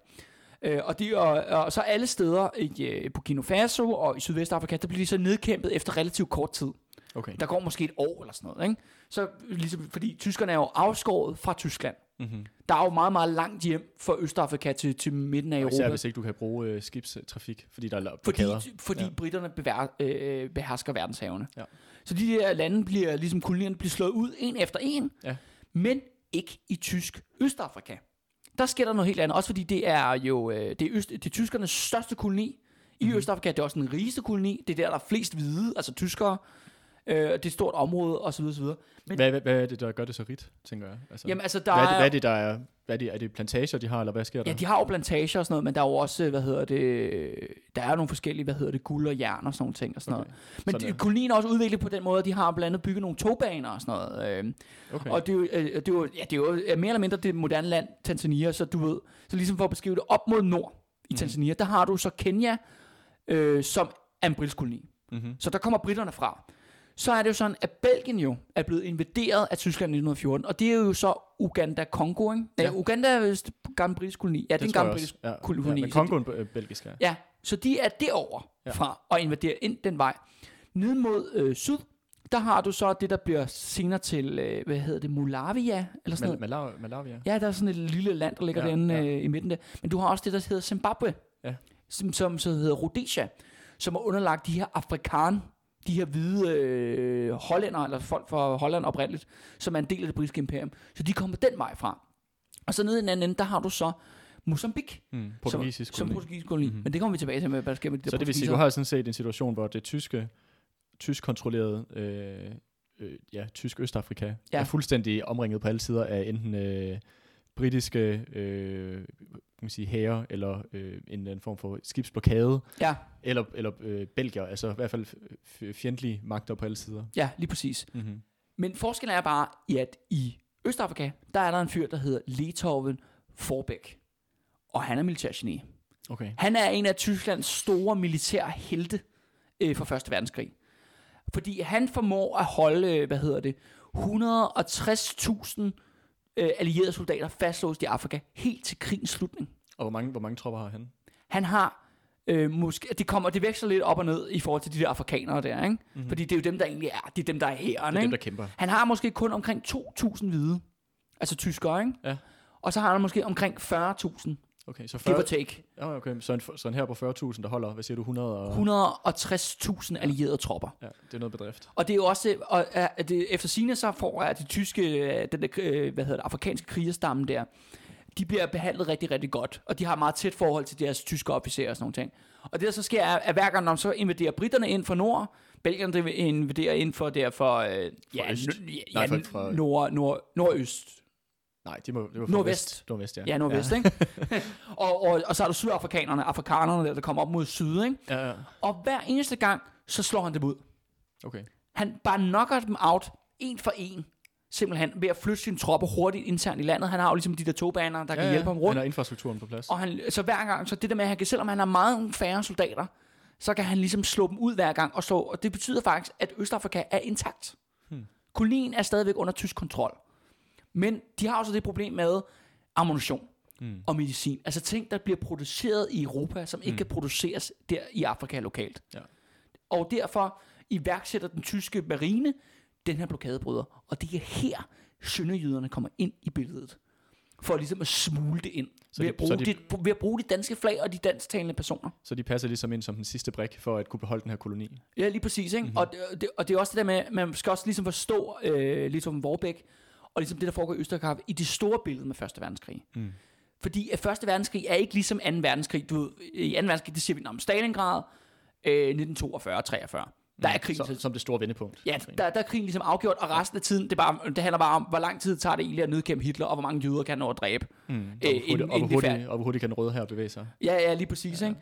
Øh, og, de, og, og så alle steder i, i Burkina Faso og i Sydvestafrika, der bliver de så nedkæmpet efter relativt kort tid. Okay. Der går måske et år eller sådan noget, ikke? Så, ligesom, fordi tyskerne er jo afskåret fra Tyskland. Mm-hmm. Der er jo meget, meget langt hjem fra Østafrika til, til midten af Europa. Især hvis ikke du kan bruge øh, skibstrafik, fordi der er blokader. Fordi, fordi ja. Britterne bevær, øh, behersker verdenshavene. Ja. Så de der lande bliver, ligesom kolonierne, bliver slået ud en efter en, ja. Men ikke i Tysk Østafrika. Der sker der noget helt andet, også fordi det er jo øh, det, er øst, det er tyskernes største koloni. I mm-hmm. Østafrika det er også den rigeste koloni. Det er der, der er flest hvide, altså tyskere. Øh, det er et stort område, og så videre, så videre. Men hvad, hvad, hvad er det, der gør det så rigt, tænker jeg? Altså, jamen, altså, der hvad, er det, hvad er det, der er? Hvad er det, er det plantager, de har, eller hvad sker der? Ja, de har jo plantager og sådan noget, men der er jo også, hvad hedder det, der er jo nogle forskellige, hvad hedder det, guld og jern og sådan nogle ting og sådan okay. noget. Men sådan de, kolonien er også udviklet på den måde, at de har blandt andet bygget nogle togbaner og sådan noget. Øh, okay. Og det er, jo, øh, det, er jo, ja, det er jo mere eller mindre det moderne land, Tanzania, så du ved, så ligesom for at beskrive det op mod nord i mm-hmm. Tanzania, der har du så Kenya øh, som en britisk koloni. Mm-hmm. Så der kommer britterne fra. Så er det jo sådan, at Belgien jo er blevet invaderet af Tyskland i nitten fjorten, og det er jo så Uganda, Kongo, ikke? Ja. Ja, Uganda er vist gammel britisk koloni. Ja, det, det er en gammel britisk ja. koloni. Ja, men Kongo er belgisk, ja. Ja, så de er derover ja. Fra og invaderer ind den vej. Nede mod øh, syd, der har du så det, der bliver senere til, øh, hvad hedder det, Molavia, eller sådan Mal- noget. Malawi, Malawi. Ja, der er sådan et lille land, der ligger ja, derinde ja. Øh, i midten der. Men du har også det, der hedder Zimbabwe, ja. som, som så hedder Rhodesia, som er underlagt de her afrikaner, de her hvide øh, hollænder, eller folk fra Holland oprindeligt, som er en del af det britiske imperium. Så de kommer den vej fra. Og så nede i den anden ende, der har du så Mozambique, mm, portugisisk som, som portugisisk koloni. Mm-hmm. Men det kommer vi tilbage til, med, hvad der sker med de der så det vil sige, du har sådan set en situation, hvor det tyske, tysk kontrollerede, øh, øh, ja, tysk Østafrika, ja. Er fuldstændig omringet på alle sider af enten øh, britiske, øh, kan man sige, hære, eller øh, en, en form for skibsblokade, ja. eller, eller øh, belgier, altså i hvert fald f- fjendtlige magter på alle sider. Ja, lige præcis. Mm-hmm. Men forskellen er bare, at i Østafrika, der er der en fyr, der hedder Lettow-Vorbeck, og han er militærgeni. Okay. Han er en af Tysklands store militære helte øh, fra Første Verdenskrig, fordi han formår at holde, hvad hedder det, et hundrede og tres tusind allierede soldater fastlåst i Afrika helt til krigens slutning. Og hvor mange, hvor mange tropper har han? Han har øh, måske det kommer det veksler lidt op og ned i forhold til de der afrikanere der, ikke? Mm-hmm. Fordi det er jo dem der egentlig er, det er dem der er hæren, det er dem, der kæmper. Han har måske kun omkring to tusind hvide, altså tyskere, ikke? Ja. Og så har han måske omkring fyrre tusind. Okay, så fyrre give or take. Ja, okay, så en, så en her på fyrre tusind der holder, hvad siger du, hundrede og et hundrede og tres tusind allierede tropper. Ja, det er noget bedrift. Og det er jo også og at det efter sine så får at de tyske den der, hvad hedder det, afrikanske krigerstamme der, de bliver behandlet rigtig rigtig godt, og de har meget tæt forhold til deres tyske officerer og sådan nogle ting. Og det der så sker er at hver gang når så invaderer britterne ind fra nord, belgierne invaderer ind fra der for øh, ja, n- ja Nej, fra... nord nord nordøst. Nej, det var, det var fra nordvest. Vest. Nordvest, ja. Ja, nordvest, ja. Ikke? og, og, og så er der sydafrikanerne, afrikanerne, der, der kommer op mod syd, ikke? Ja, ja. Og hver eneste gang, så slår han dem ud. Okay. Han bare knocker dem out, en for en, simpelthen, ved at flytte sine tropper hurtigt internt i landet. Han har jo ligesom de der togbaner, der ja, kan ja. hjælpe ham rundt. Han har infrastrukturen på plads. Og han, så hver gang, så det der med, at han kan, selvom han har meget færre soldater, så kan han ligesom slå dem ud hver gang og slå. Og det betyder faktisk, at Østafrika er intakt. Hmm. Kolonien er stadigvæk under tysk kontrol. Men de har også det problem med ammunition mm. og medicin. Altså ting, der bliver produceret i Europa, som ikke mm. kan produceres der i Afrika lokalt. Ja. Og derfor iværksætter den tyske marine den her blokadebryder. Og det er her, sønderjyderne kommer ind i billedet. For ligesom at smule det ind. Så de, ved, at bruge så de, det, ved at bruge de danske flag og de dansktalende personer. Så de passer ligesom ind som den sidste brik for at kunne beholde den her koloni. Ja, lige præcis. Ikke? Mm-hmm. Og, det, og det er også det der med, at man skal også ligesom forstå øh, Lettow-Vorbeck, og ligesom det, der foregår i Østafrika i det store billede med Første Verdenskrig. Mm. Fordi første verdenskrig er ikke ligesom anden verdenskrig. Du ved, i anden verdenskrig, det siger vi om Stalingrad, øh, nitten toogfyrre treogfyrre. Der er krigen, som, som det store vendepunkt. Ja, der, der er krigen ligesom afgjort, og resten af tiden, det, bare, det handler bare om, hvor lang tid tager det egentlig at nedkæmpe Hitler, og hvor mange jøder kan nå at dræbe. Mm. Øh, og hvor hurtigt, hurtigt kan den røde her bevæge sig. Ja, ja, lige præcis. Ja. Ikke?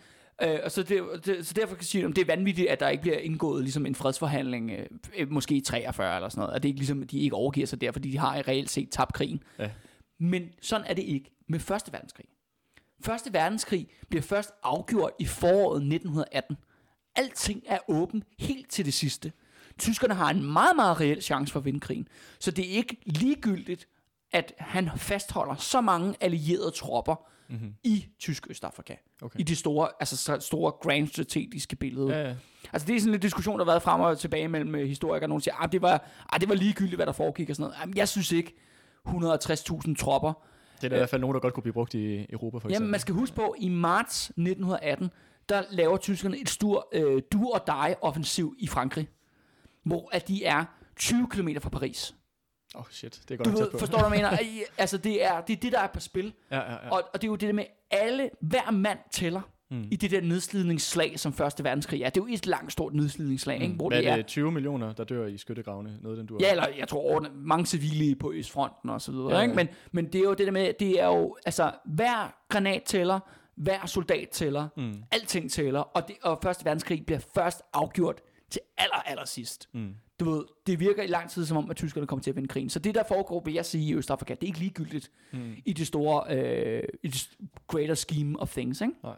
Øh, og så, det, det, så derfor kan jeg sige, at det er vanvittigt, at der ikke bliver indgået ligesom en fredsforhandling, øh, måske i treogfyrre eller sådan noget, og det er ikke ligesom, at de ikke overgiver sig der, fordi de har i reelt set tabt krigen. Ja. Men sådan er det ikke med første verdenskrig. Første verdenskrig bliver først afgjort i foråret nitten atten. Alting er åbent helt til det sidste. Tyskerne har en meget, meget reel chance for at vinde krigen. Så det er ikke ligegyldigt, at han fastholder så mange allierede tropper mm-hmm. i Tysk Østafrika. Okay. I det store, altså store grand strategiske billede. Ja, ja. Altså det er sådan en diskussion, der har været frem og tilbage mellem historikere. Nogen siger, at det var, det var ligegyldigt, hvad der foregik og sådan noget. Jamen, jeg synes ikke, et hundrede og tres tusind tropper. Det er der i hvert fald nogen, der godt kunne blive brugt i Europa for eksempel. Jamen man skal huske på, i marts nitten atten... der laver tyskerne et stor øh, do-or-die-offensiv i Frankrig, hvor at de er tyve kilometer fra Paris. Åh oh shit, det er godt du ved, tæt på. Forstår du, hvad jeg mener? Altså, det er, det er det, der er på spil. Ja, ja, ja. Og, og det er jo det der med, alle, hver mand tæller mm. i det der nedslidningsslag, som første verdenskrig er. Det er jo et langt, stort nedslidningsslag. Mm. Ikke? Hvor hvad det er det, tyve millioner, der dør i skyttegravene? Noget, den du ja, eller jeg tror, mange civile på Østfronten og så videre. Ja, ja. Men, men det er jo det der med, det er jo, altså, hver granat tæller, hver soldat tæller, mm. alting tæller, og, det, og første verdenskrig bliver først afgjort til aller, aller sidst. Mm. Du ved, det virker i lang tid som om, at tyskerne kommer til at vinde krigen. Så det der foregår, vil jeg sige, i Østafrika, det er ikke ligegyldigt mm. i det store, øh, i det greater scheme of things, ikke? Nej.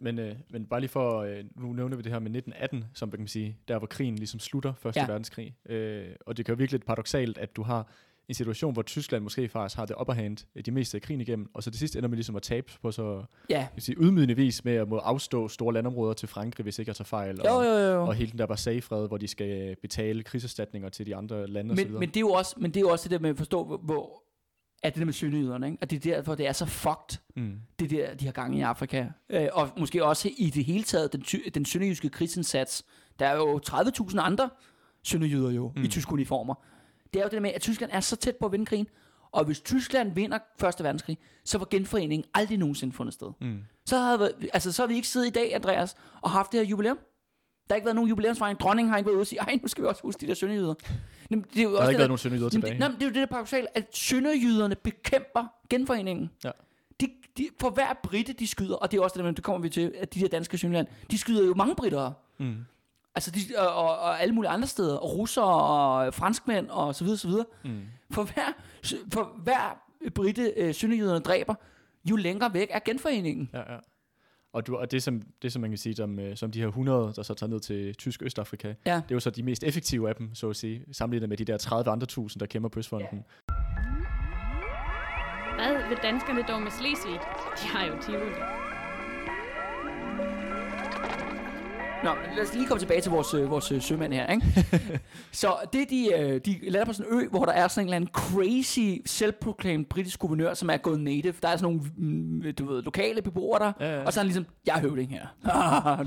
Men, øh, men bare lige for, øh, nu nævner vi det her med nitten atten, som kan man sige, der hvor krigen ligesom slutter, første ja. verdenskrig. Øh, og det kan jo virkelig lidt paradoksalt, at du har en situation, hvor Tyskland måske faktisk har det upper hand de meste af krigen igennem, og så det sidste ender med ligesom at tabe på så ja. sige, ydmygende vis med at må afstå store landområder til Frankrig, hvis ikke jeg tager fejl, jo, og, jo, jo. og hele den der Versaillesfred, hvor de skal betale krigserstatninger til de andre lande osv. Men, men det er jo også, men det er jo også det der med at forstå, hvor, hvor er det der med sønderjyderne, ikke? Og det er derfor, det er så fucked, mm. det der, de har gang i Afrika. Øh, og måske også i det hele taget, den, ty- den sønderjyske krigsindsats, der er jo tredive tusind andre sønderjyder jo, mm. i tyske uniformer. Det er jo det med, at Tyskland er så tæt på at vinde krigen, og hvis Tyskland vinder første verdenskrig, så var genforeningen aldrig nogensinde fundet sted. Mm. Så havde vi, altså, så havde vi ikke siddet i dag, Andreas, og haft det her jubilæum. Der har ikke været nogen jubilæumsfejring. Dronningen har ikke været ude og sige, ej, nu skal vi også huske de der sønderjyder. Jamen, det er jo der har også ikke det, været der, nogen sønderjyder tilbage. Det, jamen, det er jo det der paradoksale, at sønderjyderne bekæmper genforeningen. Ja. De, de, for hver brite, de skyder, og det er også det, det kommer vi til, at de der danske Sønderjylland, de skyder jo mange britere. Mm. Altså de, og, og, og alle mulige andre steder, og russere og franskmænd og så videre, så videre. Mm. For hver, for hver brite øh, sønderjyderne dræber, jo længere væk er genforeningen. Ja, ja. Og, du, og det, som, det, som man kan sige, som, som de her hundrede, der så tager ned til Tysk Østafrika, ja. det er jo så de mest effektive af dem, så at sige, sammenlignet med de der tredive andre tusind, der kæmper på Østfronten. Ja. Hvad vil danskerne dog med Slesvig? De har jo Tivoli. Nå, lad os lige komme tilbage til vores, øh, vores øh, sømand her, ikke? Så det er de, øh, de lander på sådan en ø, hvor der er sådan en eller anden crazy, self-proclaimed britisk guvernør, som er gået native. Der er sådan nogle, du ved, lokale beboere der, ja, ja. og så er han ligesom, jeg er høvding her.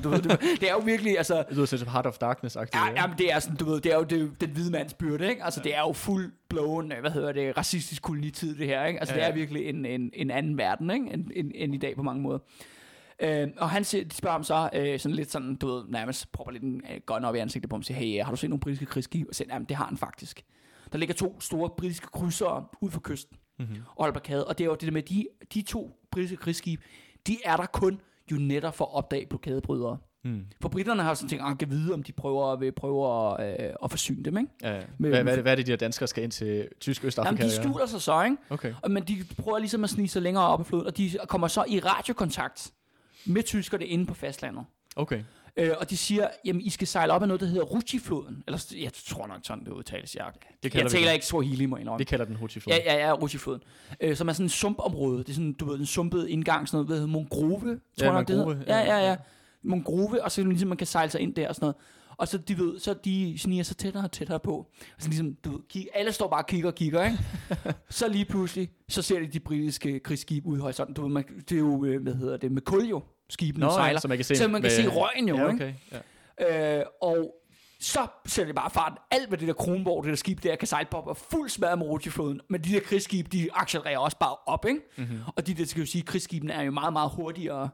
du ved, du, det er jo virkelig, altså... Det er jo sådan Heart of Darkness-agtigt. Ja, jamen, det er sådan, du ved, det er jo det, den hvide mands byrde, ikke? Altså, ja. det er jo fuld blown, hvad hedder det, racistisk kolonitid, det her, ikke? Altså, ja, ja. det er virkelig en, en, en anden verden, ikke? End, end, end i dag på mange måder. Øh, og han siger, de spørger ham så øh, sådan lidt sådan, du ved, nærmest propper lidt en øh, gun op i ansigtet på ham og siger, hey, har du set nogle britiske krigsskibe? Og siger, jamen det har han faktisk. Der ligger to store britiske krydsere ud for kysten mm-hmm. og holder blokade, og det er jo det der med, de, de to britiske krigsskibe, de er der kun jo netop for at opdage blokadebrydere. Mm. For briterne har jo sådan tænkt, at kan vide, om de prøver, prøver øh, at forsyne dem, ikke? Ja, ja. Med, hvad, hvad, hvad er det, de her danskere skal ind til Tysk Østafrika? Jamen, de skjuler sig så, ikke? Okay. Og, men de prøver ligesom at snige sig længere op af floden, og de kommer så i radiokontakt med tyskerne inde på fastlandet. Okay. Øh, og de siger, jamen I skal sejle op af noget, der hedder Ruchi-floden. Eller, jeg tror nok sådan, det udtales. Jeg, det jeg taler ikke swahili, må jeg indrømme. Vi kalder den Ruchi-floden. Ja, ja, ja, Ruchi-floden. Øh, som er sådan en sumpområde. Det er sådan, du ved, en sumpet indgang, sådan noget, hvad hedder Mongrove, tror ja, nok, det hedder. Ja, ja, ja. ja. Mongrove, og så ligesom, man kan sejle sig ind der og sådan noget. Og så, de ved, så de sniger sig tættere og tættere på. Så ligesom, du ved, kig, alle står bare og kigger og kigger, ikke? Så lige pludselig, så ser de de britiske krigsskib ud i horisonten. Du ved, man, det er jo, hvad hedder det, med kul jo. Skibene Nå, sejler, så man kan se, så man kan med, se røgen jo, ja, okay, ja. Øh, og så sætter det bare farten. Alt med det der Kronborg, det der skib der, kan sejlpoppe og fuld smadret med rutjefoden. Men de der krigsskib, de accelererer også bare op, ikke? Mm-hmm. Og de der, skal jo sige, krigsskibene er jo meget, meget hurtigere,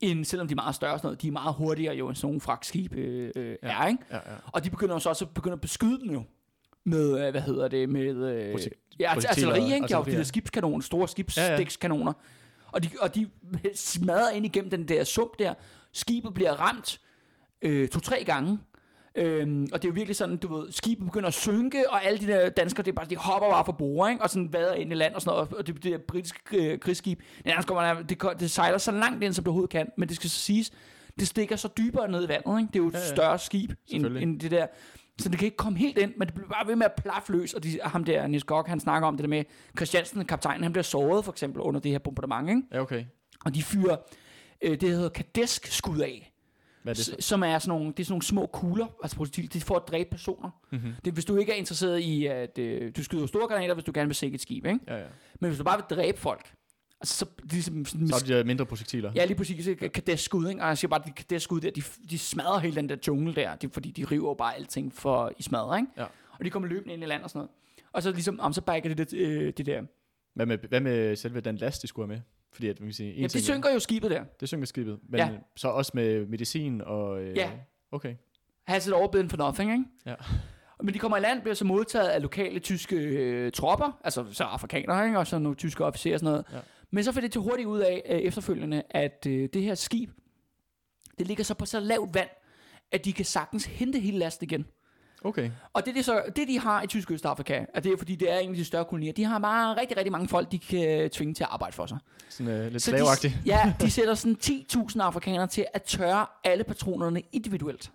end selvom de er meget større sådan noget, de er meget hurtigere jo, end sådan nogle fragtskib øh, øh, ja. er, ikke? Ja, ja. Og de begynder så også at beskyde dem jo, med, hvad hedder det, med øh, ja, artilleri, ikke? De har jo de der skibskanoner, store skibstikskanoner. Ja, ja. Og, de, og de smadrer ind igennem den der sump der. Skibet bliver ramt øh, to-tre gange. Øhm, og det er jo virkelig sådan, du ved, skibet begynder at synke, og alle de der danskere, det er bare, de hopper bare fra bord, ikke? Og sådan vader ind i land og sådan noget, og det, det der britiske krigsskib, det, det sejler så langt ind, som det overhovedet kan, men det skal så siges, det stikker så dybere ned i vandet, ikke? Det er jo et ja, ja. større skib end, end det der, så det kan ikke komme helt ind, men det bliver bare ved med at plaffe løs, og de, ham der, Nis Kock, han snakker om det der med, Christiansen, kaptajnen, han bliver såret for eksempel under det her bombardement, ikke? Ja, okay. Og de fyrer, øh, det hedder kadesk-skud af. Er det som er sådan nogle, det er sådan nogle små kugler, altså projektiler, det er for at dræbe personer. Mm-hmm. Det er, hvis du ikke er interesseret i, at øh, du skyder store granater, hvis du gerne vil sænke et skib, ikke? Ja, ja. Men hvis du bare vil dræbe folk, altså, så det er ligesom, sådan, så er de der mindre projektiler. Ja, lige præcis, kadeskud, ikke? Og jeg siger bare, de kadeskud der, de, de smadrer hele den der jungle der, de, fordi de river bare alting for i smadre, ikke? Ja. Og de kommer løbende ind i land og sådan noget. Og så ligesom, om så bækker det, øh, det der. Hvad med, hvad med selve den last, de skulle have med? Fordi at, man kan sige, en ja, det synker jo skibet der. Det synker skibet, men ja. så også med medicin og... Øh, ja. Okay. Has it all been for nothing, ikke? Ja. Men de kommer i land, bliver så modtaget af lokale tyske øh, tropper, altså så afrikanere, ikke? Og så nogle tyske officerer og sådan noget. Ja. Men så får det til hurtigt ud af øh, efterfølgende, at øh, det her skib, det ligger så på så lavt vand, at de kan sagtens hente hele lasten igen. Okay. Og det, det, så, det de har i Tysk Østafrika, og det er fordi det er en af de større kolonier, de har meget, rigtig, rigtig mange folk, de kan tvinge til at arbejde for sig. Sådan øh, lidt så slaveagtigt. De, ja, de sætter sådan ti tusind afrikanere til at tørre alle patronerne individuelt.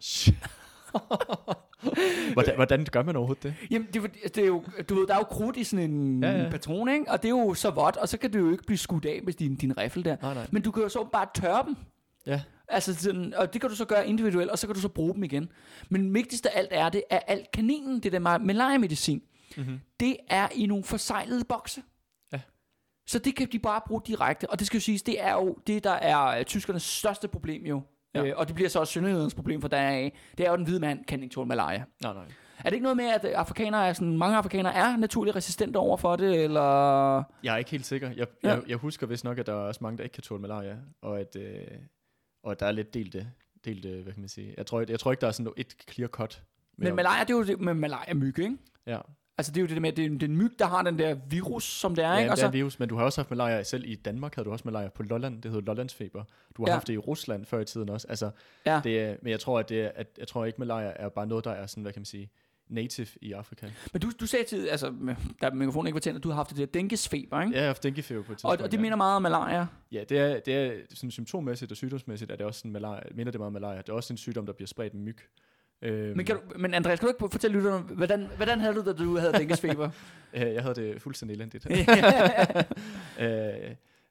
hvordan, hvordan gør man overhovedet det? Jamen, det, det er jo, du ved, der er jo krudt i sådan en ja, ja. patron, ikke? Og det er jo så vådt, og så kan det jo ikke blive skudt af med din, din riffel der. Nej, nej. Men du kan jo så bare tørre dem. Ja. Altså sådan, og det kan du så gøre individuelt, og så kan du så bruge dem igen. Men vigtigst af alt er det, at alt kaninen, det der malaria-medicin, mm-hmm. det er i nogle forsejlede bokse. Ja. Så det kan de bare bruge direkte. Og det skal jo siges, det er jo det, der er tyskernes største problem jo. Ja. Øh, og det bliver så også Sønderjyllands problem for deraf. Det er jo, den hvide mand kan ikke tåle malaria. Nej, nej. Er det ikke noget med, at afrikanere er sådan, mange afrikanere er naturligt resistente over for det, eller? Jeg er ikke helt sikker. Jeg, ja. jeg, jeg husker vist nok, at der er også mange, der ikke kan tåle malaria, og at... Øh Og der er lidt delt det, delt det, hvad kan man sige. Jeg tror, jeg, jeg tror ikke, der er sådan et clear cut. Men malaria, det er jo det med malaria-myg, ikke? Ja. Altså det er jo det med, at det er, det er en myg, der har den der virus, som det er, ja, ikke? Ja, det er en virus, men du har også haft malaria, selv i Danmark havde du også malaria på Lolland, det hedder Lollandsfeber. Du har ja. haft det i Rusland før i tiden også. Altså, ja. det er, men jeg tror, at det er, at, jeg tror ikke, malaria er bare noget, der er sådan, hvad kan man sige, native i Afrika. Men du, du sagde til, altså, da mikrofonen ikke var tændt, at du har haft det der denguesfeber, ikke? Ja, jeg har haft denguefeber på et tidspunkt. Og, og det ja. minder meget om malaria? Ja, det er, det er sådan symptommæssigt og sygdomsmæssigt, at det også sådan malaria, minder det meget om malaria. Det er også en sygdom, der bliver spredt med myg. Øhm. Men, kan du, men Andreas, kan du ikke fortælle lytterne, hvordan, hvordan havde du det, da du havde denguesfeber? Jeg havde det fuldstændig elendigt. øh,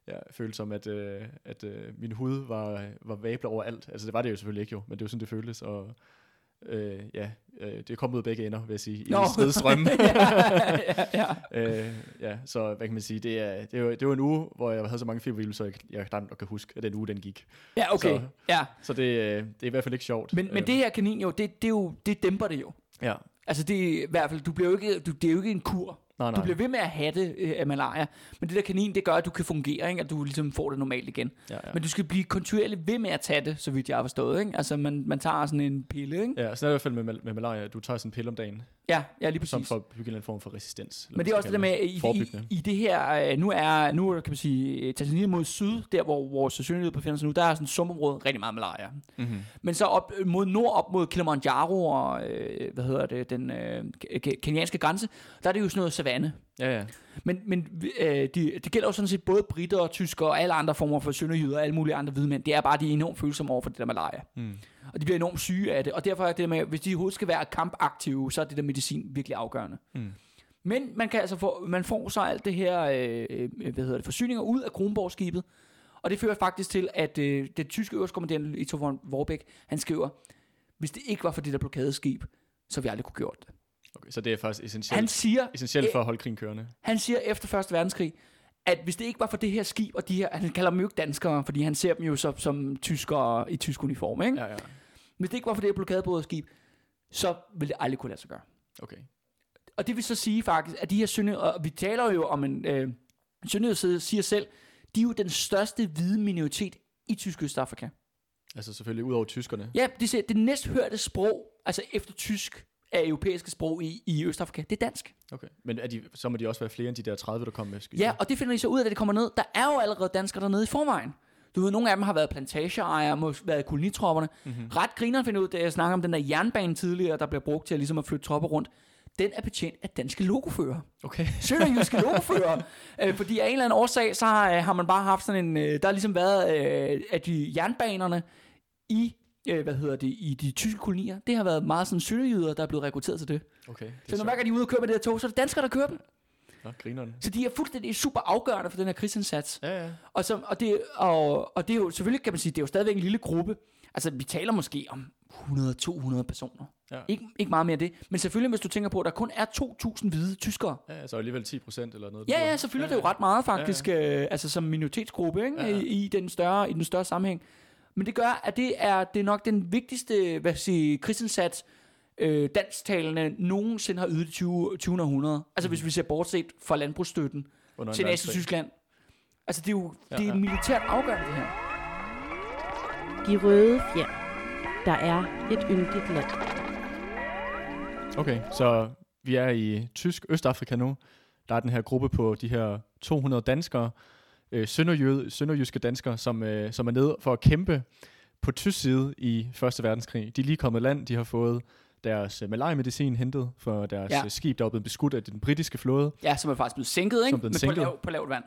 Jeg følte som, at, øh, at øh, min hud var, var vabler overalt. Altså, det var det jo selvfølgelig ikke jo, men det var sådan, det føltes, og... Øh, ja, øh, det er kommet ud af begge ender, vil jeg sige, i no. stedstrømme. ja, ja, ja. øh, ja, så hvad kan man sige, det er det var, det var en uge, hvor jeg havde så mange febervildser, jeg jeg glemt og kan huske, at den uge den gik. Ja, okay. Så, ja. så det, det er i hvert fald ikke sjovt. Men, øh. men det her kanin jo, det det er jo det dæmper det jo. Ja. Altså det er, i hvert fald du bliver jo ikke du, det er jo ikke en kur. Nej, nej. Du bliver ved med at have det øh, af malaria, men det der kanin, det gør, at du kan fungere, ikke? At du ligesom får det normalt igen. Ja, ja. Men du skal blive kontinuerligt ved med at tage det, så vidt jeg har forstået, ikke? Altså man, man tager sådan en pille, ikke? Ja, så er det i hvert fald med, med malaria, du tager sådan en pille om dagen. Ja, ja, lige præcis. Som for at bygge en form for resistens. Men det er også det der med, i, i, i det her, nu er, nu kan man sige, Tanzania mod syd, der hvor vores sandsynlighed befinder sig nu, der er sådan et sumområde, rigtig meget malaria. Mm-hmm. Men så op mod nord, op mod Kilimanjaro og, øh, hvad hedder det, den øh, kenyanske grænse, der er det jo sådan noget savanne. Ja, ja. Men, men øh, det de gælder jo sådan set både briter og tyskere og alle andre former for sønderjyder og alle mulige andre hvide mænd. Det er bare, de er enormt følsomme over for det der malaria. Mm. Og de bliver enormt syge af det. Og derfor er det med, hvis de i hovedet skal være kampaktive, så er det der medicin virkelig afgørende. Mm. Men man kan altså få, man får så alt det her øh, hvad hedder det, forsyninger ud af Kronborg-skibet. Og det fører faktisk til, at øh, den tyske øverstkommanderende Lettow-Vorbeck, han skriver, hvis det ikke var for det der blokadeskib, så vi aldrig kunne gjort det. Okay, så det er faktisk essentielt, siger, essentielt for at holde krigen kørende. Han siger efter første verdenskrig, at hvis det ikke var for det her skib, og de her, han kalder dem jo ikke danskere, fordi han ser dem jo så, som tyskere i tysk uniform, ikke? Ja, ja. Hvis det ikke var for det her blokadebådskib, så vil det aldrig kunne lade sig gøre. Okay. Og det vil så sige faktisk, at de her sønderjyder, og vi taler jo om en øh, sønderjyder siger selv, de er jo den største hvide minoritet i Tysk Østafrika. Altså selvfølgelig ud over tyskerne. Ja, de siger, det næsthørte sprog, altså efter tysk, af europæiske sprog i, i Østafrika, det er dansk. Okay, men er de, så må de også være flere end de der tredive, der kommer med skylden. Ja, og det finder de så ud af, at det kommer ned. Der er jo allerede danskere dernede i forvejen. Du ved, nogle af dem har været plantageejere, må have været kolonitropperne. Mm-hmm. Ret grineren finder ud, da jeg snakker om den der jernbane tidligere, der bliver brugt til at, ligesom at flytte tropper rundt. Den er betjent af danske lokofører. Okay. Sønderjyske lokofører. Øh, fordi af en eller anden årsag, så har, øh, har man bare haft sådan en... Øh, der har ligesom været, øh, at de jernbanerne i... Øh, hvad hedder det, i de tyske kolonier, det har været meget sådan sønderjyder, der er blevet rekrutteret til det. Okay. Det så når hver gang de er ude og kører med det her tog, så er det danskere, der kører dem. Nå, grinerne. Så de er fuldstændig super afgørende for den her krigsindsats. Ja, ja. Og, så, og, det, og, og det er jo, selvfølgelig kan man sige, det er jo stadigvæk en lille gruppe. Altså, vi taler måske om hundrede til to hundrede personer. Ja. Ikke, ikke meget mere det. Men selvfølgelig, hvis du tænker på, at der kun er to tusind hvide tyskere. Ja, så altså alligevel ti procent eller noget. Ja, ja, så fylder ja, ja. det jo ret meget faktisk, ja, ja. Øh, altså som minoritetsgruppe, ikke? Ja, ja. I, i, den større, i den større sammenhæng. Men det gør, at det er, det er nok den vigtigste, hvad siger, krigsindsats, øh, dansktalende nogensinde har ydet i tyvende århundrede. Altså mm. hvis vi ser bortset fra landbrugsstøtten under til Nazi-Tyskland. Altså det er jo ja, det er ja. militært afgørende, det her. De Røde Fjerde. Der er et yndigt land. Okay, så vi er i Tysk Østafrika nu. Der er den her gruppe på de her to hundrede danskere. Øh, sønderjyde, sønderjyske danskere, som, øh, som er nede for at kæmpe på tysk side i første verdenskrig. De er lige kommet land, de har fået deres øh, malaria-medicin hentet for deres ja. skib, der er blevet beskudt af den britiske flåde. Ja, som er faktisk blevet sænket, ikke? Blevet sænket. På, lav, på lavt vand.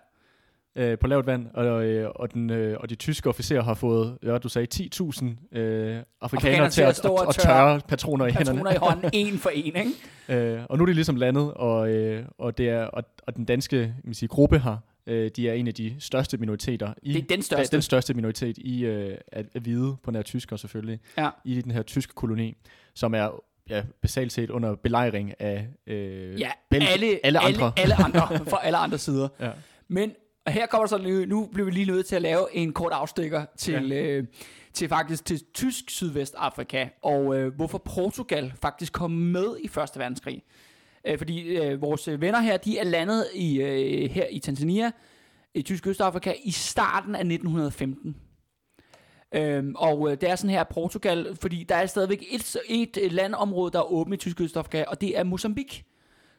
Øh, på lavt vand, og, øh, og, den, øh, og de tyske officerer har fået, ja, du sagde, ti tusind øh, afrikanere, afrikanere til at, at, at, at tørre patroner i hænderne. Patroner i hånden, en for en, ikke? Øh, og nu er de ligesom landet, og, øh, og, det er, og, og den danske man siger, gruppe har de er en af de største minoriteter i, det er den største, den største minoritet i øh, at, at vide på den her tysker selvfølgelig ja. i den her tyske koloni, som er ja, basalt set under belejring af øh, ja, bel- alle, alle andre, alle, alle andre fra alle andre sider. Ja. Men her kommer så nu bliver vi lige nødt til at lave en kort afstikker til ja. øh, til faktisk til Tysk Sydvestafrika og øh, hvorfor Portugal faktisk kom med i første verdenskrig. Fordi øh, vores venner her, de er landet i, øh, her i Tanzania, i Tysk Østafrika, i starten af nitten femten. Øhm, og øh, det er sådan her Portugal, fordi der er stadigvæk et, et landområde, der er åbent i Tysk Østafrika, og det er Mozambique,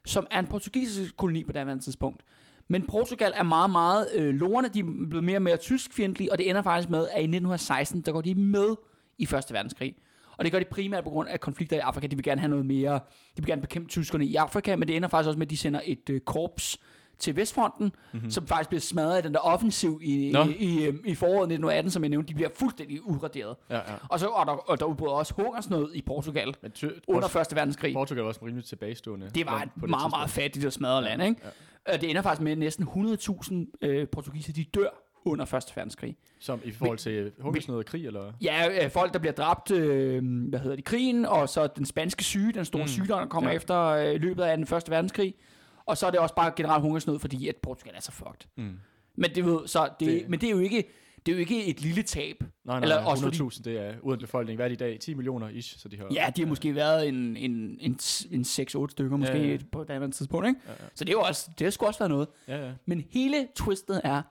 som er en portugisisk koloni på det her tidspunkt. Men Portugal er meget, meget øh, lorende, de er blevet mere og mere tyskfjendtlige, og det ender faktisk med, at i nitten seksten, der går de med i første verdenskrig. Og det gør de primært på grund af konflikter i Afrika. De vil gerne have noget mere. De vil gerne bekæmpe tyskerne i Afrika, men det ender faktisk også med, at de sender et øh, korps til Vestfronten, mm-hmm. som faktisk bliver smadret af den der offensiv i, no. i, i, i foråret nitten atten, som jeg nævnte. De bliver fuldstændig udraderet. Ja, ja. Og, så, og der, og der udbryder også hungersnød i Portugal men ty- under Port- første verdenskrig. Portugal var også rimelig tilbagestående. Det var et meget, tidspunkt. meget fattigt og smadret land. Ikke? Ja. Og det ender faktisk med, at næsten hundrede tusind øh, portugiser, de dør under første verdenskrig. Som i forhold til hungersnød og krig, eller? Ja, øh, folk, der bliver dræbt, øh, hvad hedder det, krigen, og så den spanske syge, den store mm. sygdom, der kommer ja. efter øh, løbet af den første verdenskrig, og så er det også bare generelt hungersnød, fordi at Portugal er så fucked. Mm. Men, det, så det, det. men det er jo ikke... Det er jo ikke et lille tab. Nej, nej, nej hundrede tusind, det er uden befolkning. Hvad er det i dag? ti millioner ish, så de har... Ja, de har måske ja. været en, en, en, en seks otte stykker, måske ja, ja. på et andet tidspunkt, ikke? Ja, ja. Så det er jo også... Det har sgu også været noget. Ja, ja. Men hele twistet er...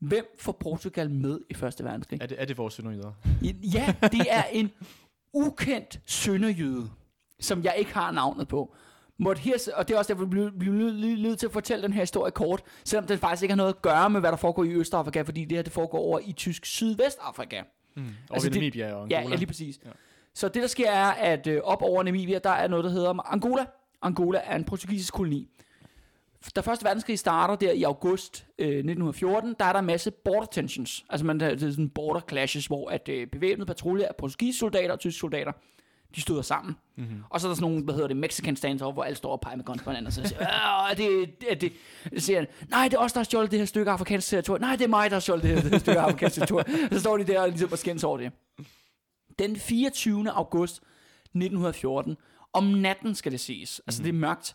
Hvem får Portugal med i første verdenskrig? Er det, er det vores sønderjyder? Ja, det er en ukendt sønderjyde, som jeg ikke har navnet på. Måtte her, og det er også derfor, vi bliver nødt til at fortælle den her historie kort, selvom den faktisk ikke har noget at gøre med, hvad der foregår i Østafrika, fordi det her det foregår over i Tysk Sydvestafrika. Mm. Altså over Namibia og Angola. Ja, ja lige præcis. Ja. Så det, der sker, er, at øh, op over Namibia, der er noget, der hedder Angola. Angola er en portugisisk koloni. Da første verdenskrig starter der i august øh, nitten fjorten, der er der en masse border tensions. Altså man der sådan border clashes, hvor at øh, bevæbnede patruljer af portugisiske soldater og tyske soldater, de støder sammen. Mm-hmm. Og så er der sådan nogle, hvad hedder det, mexican stands-over, hvor alle står og peger med guns på hinanden, og så siger, øh, det, det, det, det siger han, nej, det er også der har stjålet det her stykke afrikansk territorium. Nej, det er mig, der har stjålet det her, det her stykke afrikansk territorium. Så står de der og ligesom og skændes over det. Den fireogtyvende august nitten fjorten, om natten skal det ses. Altså mm-hmm. det er mørkt,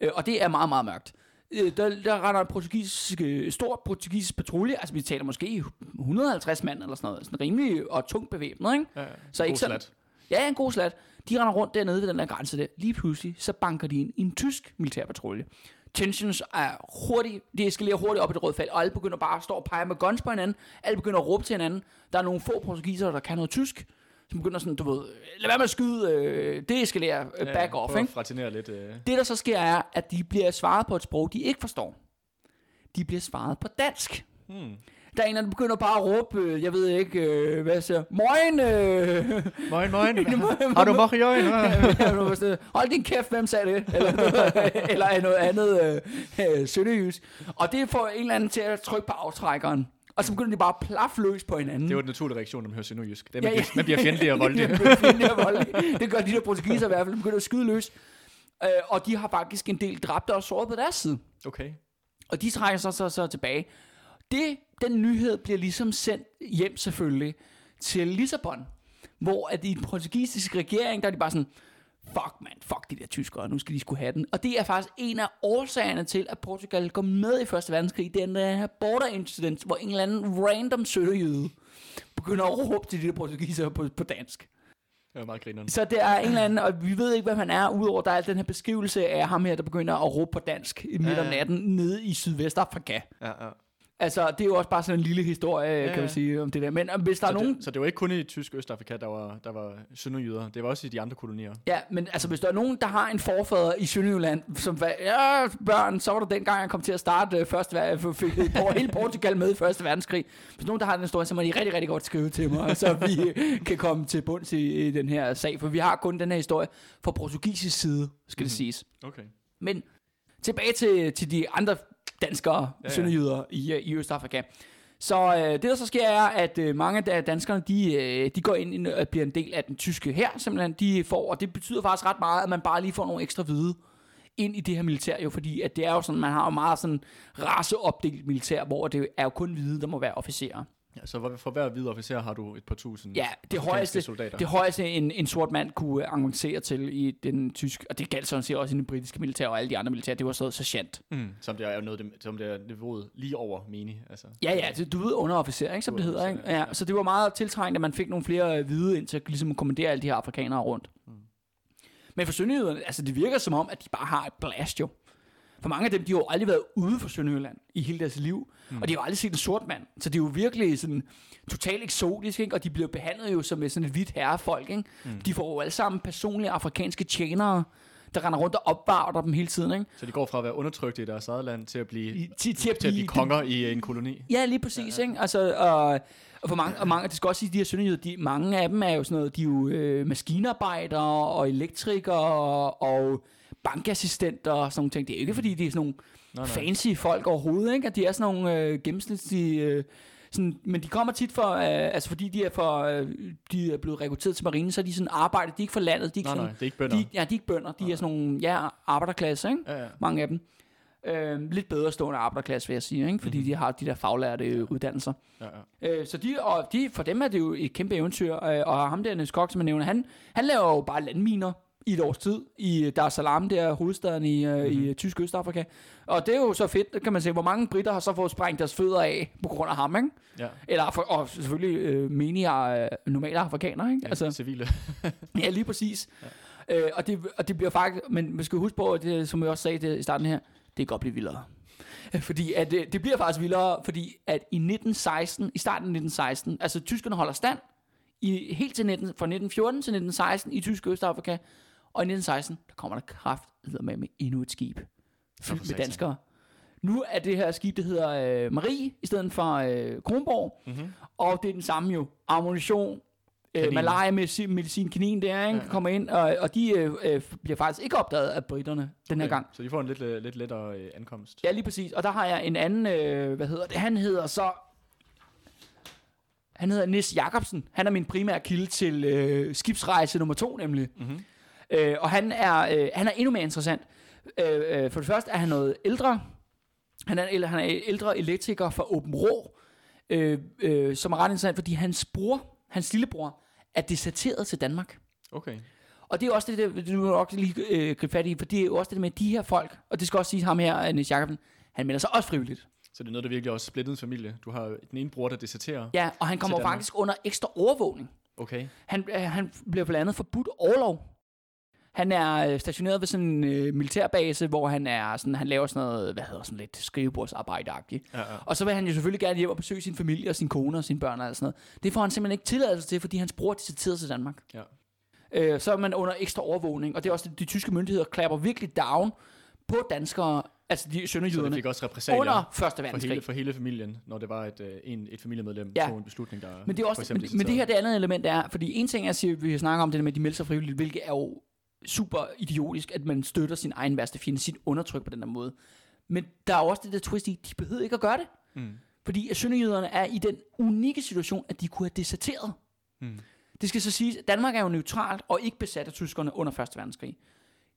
øh, og det er meget, meget mørkt. Der, der render en portugisisk, stor portugisisk patrulje, altså vi taler måske hundrede og halvtreds mand eller sådan noget, sådan rimelig og tungt bevæbnet, ikke? Ja, ja. Så ikke sådan, Ja, en god slat. De render rundt dernede ved den der grænse der. Lige pludselig, så banker de ind i en tysk militærpatrulje. Tensions er hurtigt, de eskalerer hurtigt op i det røde felt, og alle begynder bare at stå og pege med guns på hinanden. Alle begynder at råbe til hinanden. Der er nogle få portugisere, der kan noget tysk, som begynder sådan, du ved, lad være med at skyde, øh, det eskalerer øh, back ja, off, ikke? Fratinerer lidt. Øh. Det, der så sker, er, at de bliver svaret på et sprog, de ikke forstår. De bliver svaret på dansk. Hmm. Der er en, der begynder bare at råbe, jeg ved ikke, øh, hvad jeg siger, moin, øh. moin, moin, har du moch i øjne? Hold din kæft, hvem sagde det? Eller, eller noget andet øh, sønderjysk. Og det får en eller anden til at trykke på aftrækkeren. Og så begynder de bare at plaffe løs på hinanden. Det var den naturlige reaktion, når man hører sønderjysk. Det er, man, ja, ja. man bliver fjendtlig og voldelig. Det gør de der portugiser i hvert fald, de begynder at skyde løs. Øh, og de har faktisk en del dræbte og såret på deres side. Okay. Og de trækker sig så, så, så tilbage. Det, den nyhed bliver ligesom sendt hjem selvfølgelig til Lissabon, hvor at i den portugisiske regering, der er de bare sådan, fuck man, fuck de der tyskere, nu skal de skulle have den. Og det er faktisk en af årsagerne til, at Portugal går med i første verdenskrig, det er den her border incident, hvor en eller anden random sønderjyde begynder at råbe til de der portugisere på, på dansk. Det er meget grineren. Så det er en eller anden, og vi ved ikke, hvem han er, udover der er den her beskrivelse af ham her, der begynder at råbe på dansk i midt om natten nede i Sydvestafrika. Ja, ja. Altså, det er jo også bare sådan en lille historie, ja, ja. kan man sige, om det der. Men hvis der så er nogen... Det, så det var ikke kun i Tysk Østafrika, der var, der var sønderjyder. Det var også i de andre kolonier. Ja, men altså, hvis der er nogen, der har en forfader i Sjølingeland, som var, ja, børn, så var det dengang, jeg kom til at starte første ver- hele Portugal med i første verdenskrig. Hvis nogen, der har den historie, så må de rigtig, rigtig godt skrive til mig, så vi kan komme til bunds i, i den her sag. For vi har kun den her historie fra portugisisk side, skal mm. det siges. Okay. Men tilbage til, til de andre... danskere, ja, ja. sønderjyder i, i Østafrika. Så øh, det der så sker er, at øh, mange af danskerne, de, øh, de går ind og bliver en del af den tyske hær, simpelthen, de får, og det betyder faktisk ret meget, at man bare lige får nogle ekstra hvide ind i det her militær, jo, fordi at det er jo sådan, man har jo meget sådan raceopdelt militær, hvor det er jo kun hvide, der må være officerer. Ja, så for hver hvide officer har du et par tusind ja, det højeste, soldater. Det højeste en, en sort mand kunne annoncere til i den tyske, og det galt sådan set også i den britiske militær og alle de andre militær, det var sådan sergeant. Mm. Som det er jo noget, som det er niveauet lige over menig. Altså. Ja, ja, det, du ved underofficer, ikke, som det hedder. Ikke? Ja, så det var meget tiltrængt, at man fik nogle flere hvide ind til at ligesom kommandere alle de her afrikanere rundt. Mm. Men for sønderjyderne, altså det virker som om, at de bare har et blast jo. For mange af dem, de har jo aldrig været ude for Sønderjylland i hele deres liv, mm. og de har jo aldrig set en sort mand, så det er jo virkelig sådan totalt eksotisk, ikke? Og de bliver behandlet jo som sådan et hvidt herrefolk, ikke? Mm. De får jo alle sammen personlige afrikanske tjenere, der render rundt og opvarter dem hele tiden, ikke? Så de går fra at være undertrykt i deres eget land til at blive, I, til, til at til at blive den, konger i en koloni. Ja, lige præcis, ja, ja. Ikke? Altså, og, og for mange, og mange, det skal også sige, de her sønderjyder, de, mange af dem er jo sådan noget, de er jo øh, maskinarbejdere og elektrikere og bankassistenter og sådan nogle ting. Det er jo ikke, fordi de er sådan nogle nej, nej. fancy folk overhovedet, ikke? At de er sådan nogle øh, gennemsnitlige... Øh, sådan, men de kommer tit for... Øh, altså, fordi de er, for, øh, de er blevet rekrutteret til marinen, så er de sådan arbejder. De er ikke for landet. De er ikke, nej, sådan, nej, det er ikke bønder. De, ja, de er ikke bønder. De nej. er sådan nogle ja, arbejderklasse, ikke? Ja, ja. Mange af dem. Øh, lidt bedre stående arbejderklasse, vil jeg sige, ikke? Fordi mm-hmm. de har de der faglærte ja. uddannelser. Ja, ja. Øh, så de, og de, for dem er det jo et kæmpe eventyr. Øh, og ham der, Nis Kock, som jeg nævner, han, han laver jo bare landminer i et års tid, i Dar es Salaam, der hovedstaden i, mm-hmm. i Tysk Østafrika. Og det er jo så fedt, kan man se, hvor mange britter har så fået sprængt deres fødder af, på grund af ham, ikke? Ja. Eller, og selvfølgelig øh, menige øh, normale afrikanere, ikke? Ja, altså, civile. Ja, lige præcis. Ja. Øh, og, det, og det bliver faktisk, men man skal huske på, det, som jeg også sagde det, i starten her, det kan godt blive vildere. Fordi at, øh, det bliver faktisk vildere, fordi at i nitten seksten, i starten af nitten seksten, altså tyskerne holder stand, i, helt til nitten, fra nitten fjorten til nitten seksten i Tysk Østafrika. Og i nitten seksten, der kommer der krafteddermame med endnu et skib fyldt med danskere. Nu er det her skib, det hedder øh, Marie, i stedet for øh, Kronborg. Mm-hmm. Og det er den samme jo. Ammunition, øh, malaria, medicin, medicin kanin der, ikke? Ja. Kommer ind. Og, og de øh, øh, bliver faktisk ikke opdaget af britterne den okay. her gang. Så de får en lidt, lidt lettere øh, ankomst. Ja, lige præcis. Og der har jeg en anden, øh, hvad hedder det? Han hedder så... Han hedder Nis Jacobsen. Han er min primære kilde til øh, skibsrejse nummer to, nemlig. Mm-hmm. Øh, og han er, øh, han er endnu mere interessant. Øh, øh, for det første er han noget ældre. Han er, han er ældre elektriker fra Åbenrå, øh, øh, som er ret interessant, fordi hans bror, hans lillebror, er deserteret til Danmark. Okay. Og det er også det, det du må også lige øh, gribe fat i, for det er jo også det med de her folk, og det skal også sige ham her, Nis Jacobsen, han melder sig også frivilligt. Så det er noget, der virkelig også splittede en familie. Du har den ene bror, der deserterer. Ja, og han kommer faktisk under ekstra overvågning. Okay. Han, øh, han bliver blandt andet forbudt orlov. Han er øh, stationeret ved sådan en øh, militærbase, hvor han er sådan, han laver sådan noget, hvad hedder sådan lidt skrivebordsarbejde-agtigt. Ja, ja. Og så vil han jo selvfølgelig gerne hjem og besøge sin familie og sin kone og sine børn og alt sådan noget. Det får han simpelthen ikke tilladelse til, fordi hans bror deserterede til Danmark. Ja. Øh, så er man under ekstra overvågning, og det er også de tyske myndigheder klapper virkelig down på danskere. Altså de sønderjyderne. Så det fik også repressalier under første verdenskrig. For hele, for hele familien, når det var et, en, et familiemedlem, ja, tog en beslutning, der... Men det, er også, eksempel, men, men det her, det andet element er, fordi en ting, jeg siger, vi snakker om det med, de melder sig frivilligt, hvilket er jo super idiotisk, at man støtter sin egen værste fjende, sit undertryk på den her måde. Men der er også det der twist i, de behøvede ikke at gøre det. Mm. Fordi sønderjyderne er i den unikke situation, at de kunne have deserteret. Mm. Det skal så siges, at Danmark er jo neutralt og ikke besat af tyskerne under første verdenskrig.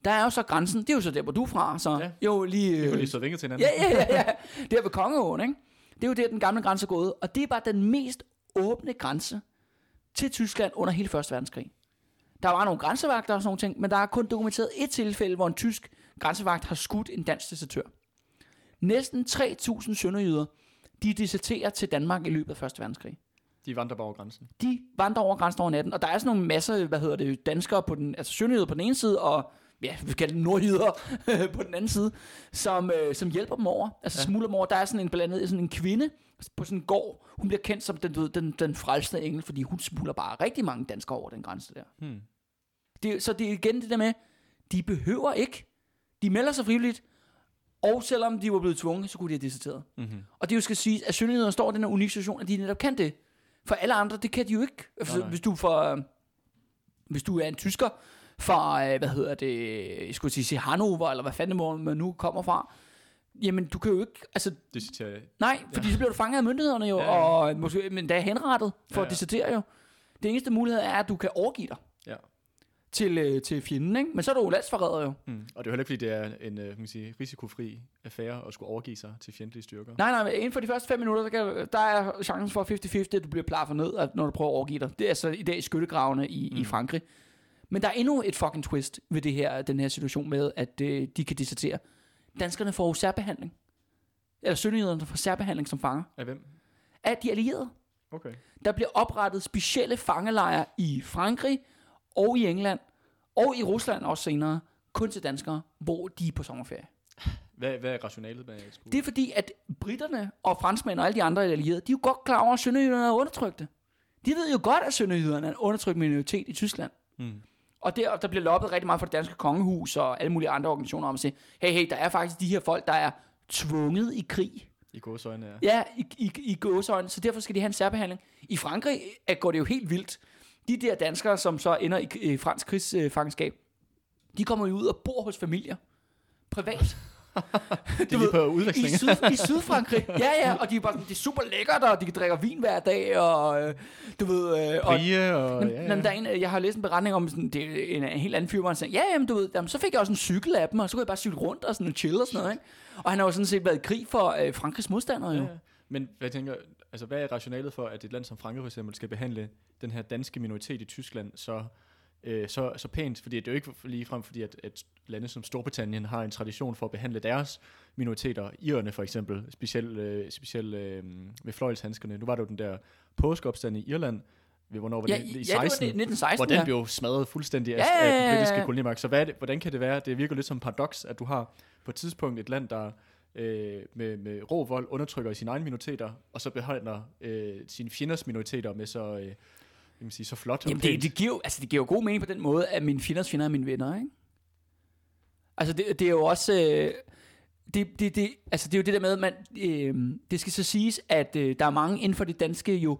Der er jo så grænsen, det er jo så der, hvor du er fra, så ja, jo lige... Øh, det er jo lige så vinket til hinanden. Ja, ja, ja, ja. Det er ved Kongeåen, ikke? Det er jo der, den gamle grænse er gået, og det er bare den mest åbne grænse til Tyskland under hele første verdenskrig. Der var nogle grænsevagter og sådan nogle ting, men der er kun dokumenteret et tilfælde, hvor en tysk grænsevagt har skudt en dansk desertør. Næsten tre tusind sønderjyder, de deserterer til Danmark i løbet af første verdenskrig. De vandrer bare over grænsen. De vandrer over grænsen over natten, og der er sådan nogle masser, hvad hedder det, danskere på den, altså sønderjyder på den ene side, og ja, vi kalder det nordjyder på den anden side, som, øh, som hjælper dem over, altså ja, smugler dem over. Der er sådan en blandt andet sådan en kvinde på sådan en gård, hun bliver kendt som den, den, den frelsende engel, fordi hun smugler bare rigtig mange danskere over den grænse der. Hmm. Det, så det er igen det der med, de behøver ikke, de melder sig frivilligt, og selvom de var blevet tvunget, så kunne de have deserteret. Mm-hmm. Og det jo skal siges, at sønderjyderne står i den her unikke situation, at de netop kan det. For alle andre, det kan de jo ikke. Nej, nej. Hvis du for, hvis du er en tysker, fra, hvad hedder det, jeg skulle sige, Hannover, eller hvad fanden man nu kommer fra, jamen, du kan jo ikke, altså... Desertere. Nej, fordi ja, så bliver du fanget af myndighederne jo, ja, ja, og måske, men der er henrettet for ja, ja, at desertere jo. Det eneste mulighed er, at du kan overgive dig ja, til, til fjenden, ikke? Men så er du jo landsforræder jo. Mm. Og det er jo heller ikke, fordi det er en, kan man sige, risikofri affære at skulle overgive sig til fjendtlige styrker. Nej, nej, men inden for de første fem minutter, der, kan, der er chancen for halvtreds halvtreds, at du bliver plaffet ned, når du prøver at overgive dig. Det er altså i dag skyttegravene i, mm. i Frankrig. Men der er endnu et fucking twist ved det her, den her situation med, at øh, de kan desertere. Danskerne får særbehandling. Eller sønderjyderne får særbehandling som fanger. Af hvem? Af de allierede. Okay. Der bliver oprettet specielle fangelejre i Frankrig og i England og i Rusland også senere, kun til danskere, hvor de er på sommerferie. Hvad, hvad er rationalet bag det? Det er fordi, at britterne og franskmænd og alle de andre allierede, de er jo godt klar over, at sønderjyderne er undertrykte. De ved jo godt, at sønderjyderne er en undertrykt minoritet i Tyskland. Mm. Og der, der bliver loppet rigtig meget fra det danske kongehus og alle mulige andre organisationer om at sige, hey, hey, der er faktisk de her folk, der er tvunget i krig. I gåseøjne, ja. Ja, i, i, i gåseøjne, så derfor skal de have en særbehandling. I Frankrig går det jo helt vildt. De der danskere, som så ender i, i fransk krigsfangenskab, de kommer jo ud og bor hos familier. Privat. Det er lige på udveksling. I, syd, I Sydfrankrig. Ja, ja, og de er bare sådan, det er super lækkert, og de kan drikke vin hver dag, og øh, du ved... Øh, og, Prie, og... Nem, ja, ja. Nem, der er en, jeg har læst en beretning om, sådan, det er en, en helt anden fyr, hvor han sagde, ja, jamen, du ved, jamen, så fik jeg også en cykel af dem, og så kunne jeg bare cykle rundt og, sådan, og chill og sådan noget, ikke? Og han har jo sådan set været i krig for øh, Frankrigs modstandere, jo. Ja, ja. Men hvad, tænker, altså, hvad er rationalet for, at et land som Frankrig for eksempel skal behandle den her danske minoritet i Tyskland så... Så, så pænt, fordi det er jo ikke ligefrem fordi, at, at lande som Storbritannien har en tradition for at behandle deres minoriteter, irerne for eksempel, specielt øh, speciel, øh, med fløjlshandskerne. Nu var det jo den der påskeopstand i Irland, ved, hvornår var det? Ja, i, i seksten, ja, det var det, nitten seksten, hvor den ja. blev smadret fuldstændig af, ja, ja, ja, ja. af den britiske kolonimagt. Så hvad det, hvordan kan det være? Det virker lidt som en paradoks, at du har på et tidspunkt et land, der øh, med, med rå vold undertrykker sine egne minoriteter, og så behandler øh, sine fjenders minoriteter med så... Øh, Jamen sige, så flot. Jamen det, det giver jo altså det giver jo god mening på den måde, at mine fjenders fjender er mine venner, ikke? Altså det, det er jo også øh, det, det, det, altså det er jo det der med, man øh, det skal så siges, at øh, der er mange inden for det danske jo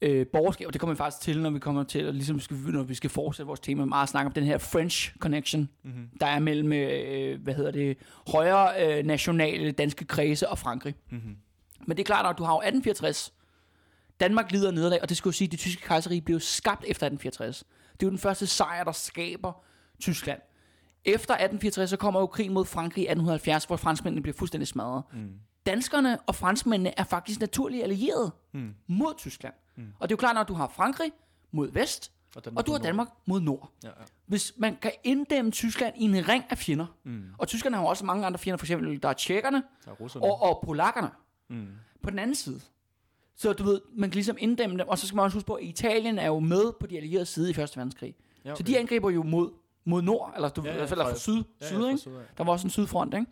øh, borgerskab, og det kommer vi faktisk til, når vi kommer til, og ligesom skal, når vi skal fortsætte vores tema meget snakke om den her French connection, mm-hmm. der er mellem øh, hvad hedder det højre øh, nationale danske kredse og Frankrig. Mm-hmm. Men det er klart, at du har jo atten fireogtres. Danmark lider nederlag, og det skulle jo sige, at det tyske kejserrige blev skabt efter atten fireogtres. Det er jo den første sejr, der skaber Tyskland. Efter atten fireogtres, så kommer jo krigen mod Frankrig i atten halvfjerds, hvor franskmændene bliver fuldstændig smadret. Mm. Danskerne og franskmændene er faktisk naturligt allierede mm. mod Tyskland. Mm. Og det er jo klart, når du har Frankrig mod vest, og, og du har Danmark mod nord. Ja, ja. Hvis man kan inddæmme Tyskland i en ring af fjender, mm. og tyskerne har jo også mange andre fjender, for eksempel der er tjekkerne der er og, og polakkerne. Mm. På den anden side, Så du ved, man kan ligesom inddæmme dem. Og så skal man også huske på, at Italien er jo med på de allierede side i første verdenskrig. Ja, okay. Så de angriber jo mod, mod nord, eller du, ja, ja, i hvert fald fra syd. Ja, syd, ja, ikke? Fra syd, ja. Der var også en sydfront, ikke?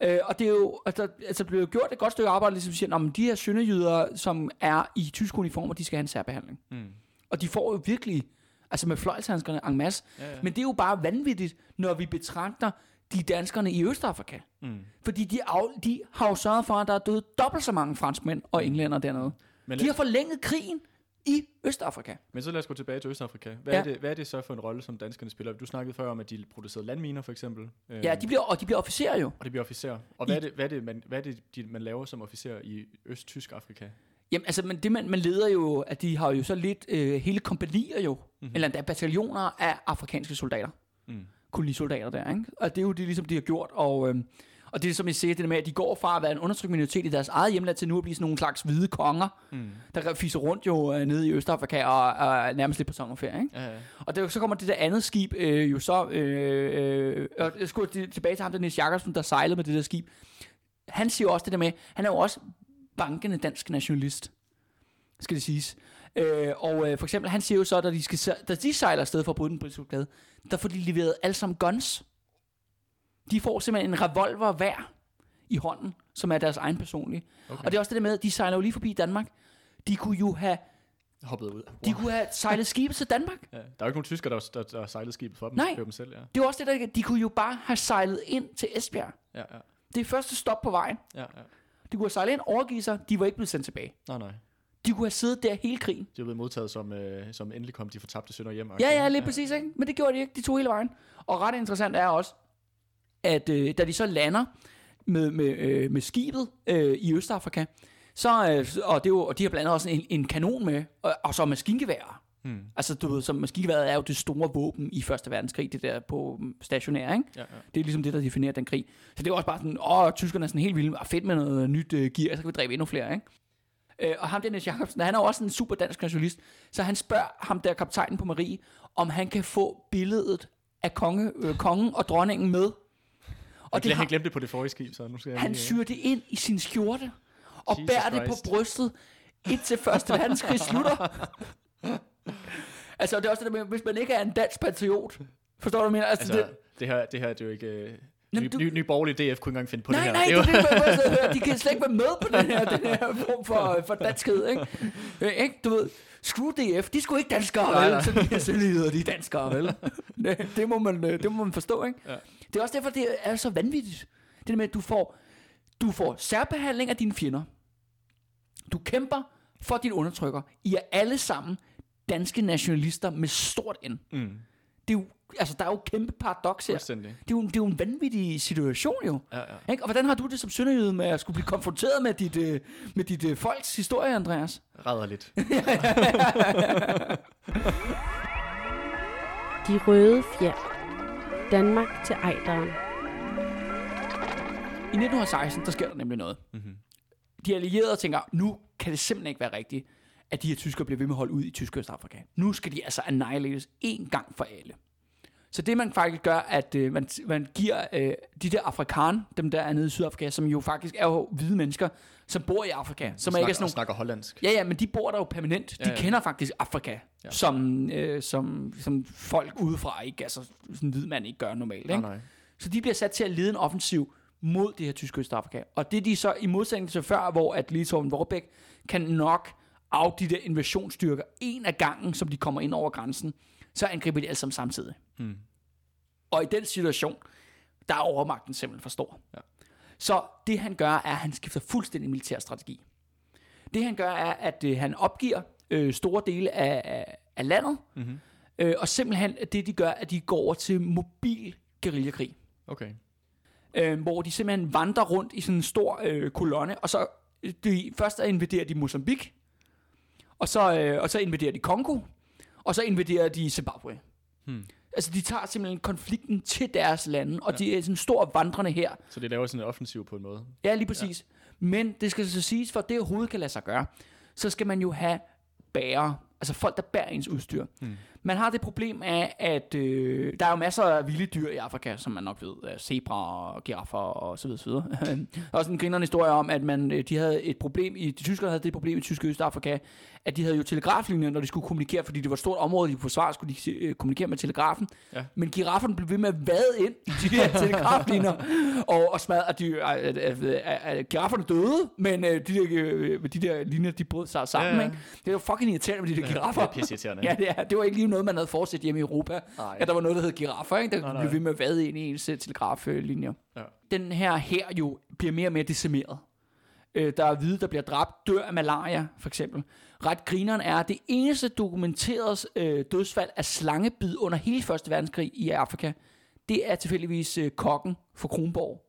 Ja. Øh, og det er jo, altså, altså blev gjort et godt stykke arbejde, ligesom siger, at de her sønderjyder, som er i tysk uniformer, de skal have en særbehandling. Mm. Og de får jo virkelig, altså med fløjlshandskerne en masse. Ja, ja. Men det er jo bare vanvittigt, når vi betragter de danskerne i Østafrika. Mm. Fordi de, af, de har jo sørget for, at der er døde dobbelt så mange franskmænd og englænder dernede. Men de har forlænget krigen i Østafrika. Men så lad os gå tilbage til Østafrika. Hvad, ja. er, det, hvad er det så for en rolle, som danskerne spiller? Du snakkede før om, at de producerede landminer, for eksempel. Ja, de bliver, og de bliver officerer jo. Og de bliver officerer. Og hvad, I, er, det, hvad, er, det, man, hvad er det, de, man laver som officerer i Østtysk Afrika? Jamen, altså, men det man, man leder jo, at de har jo så lidt øh, hele kompagnier jo, mm-hmm. eller endda bataljoner af afrikanske soldater. Mm. Kolonisoldater der, ikke? Og det er jo det, ligesom de har gjort, og, øhm, og det er som I siger, det der med, at de går fra at være en undertrykt minoritet i deres eget hjemland, til nu at blive sådan nogle slags hvide konger, mm. der fiser rundt jo øh, nede i Østafrika, og, og nærmest lidt på sommerferie, ikke? Ja, ja. Og der, så kommer det der andet skib, øh, jo så, øh, øh, og jeg skulle tilbage til ham, der Nis Jakobsen, der sejlede med det der skib. Han siger også det der med, han er jo også bankende dansk nationalist, skal det siges. Øh, og øh, for eksempel, han siger jo så, da de, skal, da de sejler afsted for at bryde den britiske blokade, der får de leveret alle sammen guns. De får simpelthen en revolver hver i hånden, som er deres egen personlige. Okay. Og det er også det der med, at de sejler jo lige forbi Danmark. De kunne jo have hoppet ud. Wow. De kunne have sejlet skibet til Danmark. Ja, der er jo ikke nogen tyskere, der, der, der har sejlet skibet for dem. Nej, dem selv, ja. Det er jo også det der, de kunne jo bare have sejlet ind til Esbjerg. Ja, ja. Det er første stop på vejen. Ja, ja. De kunne have sejlet ind, overgive sig, de var ikke blevet sendt tilbage. Nej, nej. De kunne have siddet der hele krigen. De var blevet modtaget som, øh, som endelig kom de fortabte sønder hjem. Ja, ja, lige ja. Præcis, ikke? Men det gjorde de ikke. De tog hele vejen. Og ret interessant er også, at øh, da de så lander med, med, øh, med skibet øh, i Østafrika, så, øh, og, det jo, og de har blandt andet også en, en kanon med, og, og så maskingeværer. Hmm. Altså, du ved, som maskingeværet er jo det store våben i første verdenskrig, det der på stationær, ikke? Ja, ja. Det er ligesom det, der definerer den krig. Så det er også bare sådan, åh, tyskerne er sådan helt vilde, og fedt med noget nyt øh, gear, så kan vi dræbe endnu flere, ikke? Og ham der Nis Jakobsen, han er jo også en super dansk nationalist, så han spørger ham der kaptajnen på Marie, om han kan få billedet af konge, øh, kongen og dronningen med. Og det, han glemte det på det forrige skib, så nu skal jeg han lige, ja. Syr det ind i sin skjorte, og Jesus bærer Christ. Det på brystet, indtil første verdenskrig slutter. Altså, det er også det med, hvis man ikke er en dansk patriot, forstår du, hvad jeg mener? Altså, altså, det, det, her, det her, det er jo ikke... Øh... Nye du... ny, ny borgerlige D F kunne ikke engang finde på nej, det her. Nej, nej, det er det, jeg de kan slet ikke være med på den her, den her form for, for danskhed, ikke? Øh, ikke? Du ved, screw D F, de skulle ikke danskere, nej, vel? Så de her sønderjyder, de er danskere, vel? Det, det, må man, det må man forstå, ikke? Ja. Det er også derfor, det er så vanvittigt. Det der med, at du får, du får særbehandling af dine fjender. Du kæmper for dine undertrykker. I er alle sammen danske nationalister med stort N. Mm. Det er jo, altså, der er jo kæmpe paradoks her. Det er, jo, det er jo en vanvittig situation, jo. Ja, ja. Og hvordan har du det som sønderjyde med at skulle blive konfronteret med dit, øh, med dit øh, folks historie, Andreas? Rædder lidt. De Røde Fjerde. Danmark til Ejderen. I nitten seksten, der sker der nemlig noget. Mm-hmm. De allierede tænker, nu kan det simpelthen ikke være rigtigt, at de her tyskere bliver ved med at holde ud i Tysk Østafrika. Nu skal de altså annihilates en gang for alle. Så det man faktisk gør, at øh, man, man giver øh, de der afrikanere, dem der er nede i Sydafrika, som jo faktisk er jo hvide mennesker, som bor i Afrika, som snakker, er ikke sådan nogle, snakker hollandsk. Ja, ja, men de bor der jo permanent. De ja, ja. Kender faktisk Afrika, ja. som, øh, som, som folk udefra ikke, altså sådan en hvid mand ikke gør normalt. Ikke? Nej, nej. Så de bliver sat til at lede en offensiv mod det her Tysk Østafrika. Og det er de så i modsætning til før, hvor at Lettow-Vorbeck kan nok af de der invasionsstyrker en af gangen, som de kommer ind over grænsen, så angriber de alle sammen samtidig. Mm. Og i den situation, der er overmagten simpelthen for stor. Ja. Så det han gør, er, at han skifter fuldstændig militær strategi. Det han gør, er, at øh, han opgiver øh, store dele af, af, af landet, mm-hmm. øh, og simpelthen det, de gør, at de går over til mobil guerillakrig. Okay. Øh, hvor de simpelthen vandrer rundt i sådan en stor øh, kolonne, og så de, først invaderer de Mozambique, og så, øh, og så invaderer de Kongo, og så invaderer de Zimbabwe. Hmm. Altså, de tager simpelthen konflikten til deres lande, og ja. De er sådan stor vandrende her. Så det laver sådan en offensiv på en måde. Ja, lige præcis. Ja. Men det skal så siges, for det overhovedet kan lade sig gøre, så skal man jo have bærer, altså folk, der bærer ens udstyr. Hmm. Man har det problem af, at øh, der er jo masser af vilde dyr i Afrika, som man nok ved, zebraer og giraffer og så videre, så videre. Også en grinerende historie om, at man, de havde et problem i, de tyskere havde det problem i Tysk Østafrika, at de havde jo telegraflinjer, når de skulle kommunikere, fordi det var et stort område, de kunne forsvare, skulle de øh, kommunikere med telegrafen. Ja. Men girafferne blev ved med at vade ind i de her telegraflinjer, og, og smadre, at øh, øh, øh, girafferne døde, men øh, de, der, øh, de der linjer, de brød sig sammen, ja, ja. Ikke? Det er jo fucking irriterende med de der giraffer. Ja, det, er, det var ikke lige noget, man havde fortsat hjemme i Europa. Ej. At der var noget, der hed giraffer, ikke? Der nej, nej. blev ved med at vade ind i ens telegraflinjer. Ja. Den her her jo bliver mere og mere decimeret. Øh, der er hvide, der bliver dræbt, dør af malaria, for eksempel. Ret grineren er, at det eneste dokumenterede øh, dødsfald af slangebid under hele første verdenskrig i Afrika, det er tilfældigvis øh, kokken fra Kronborg.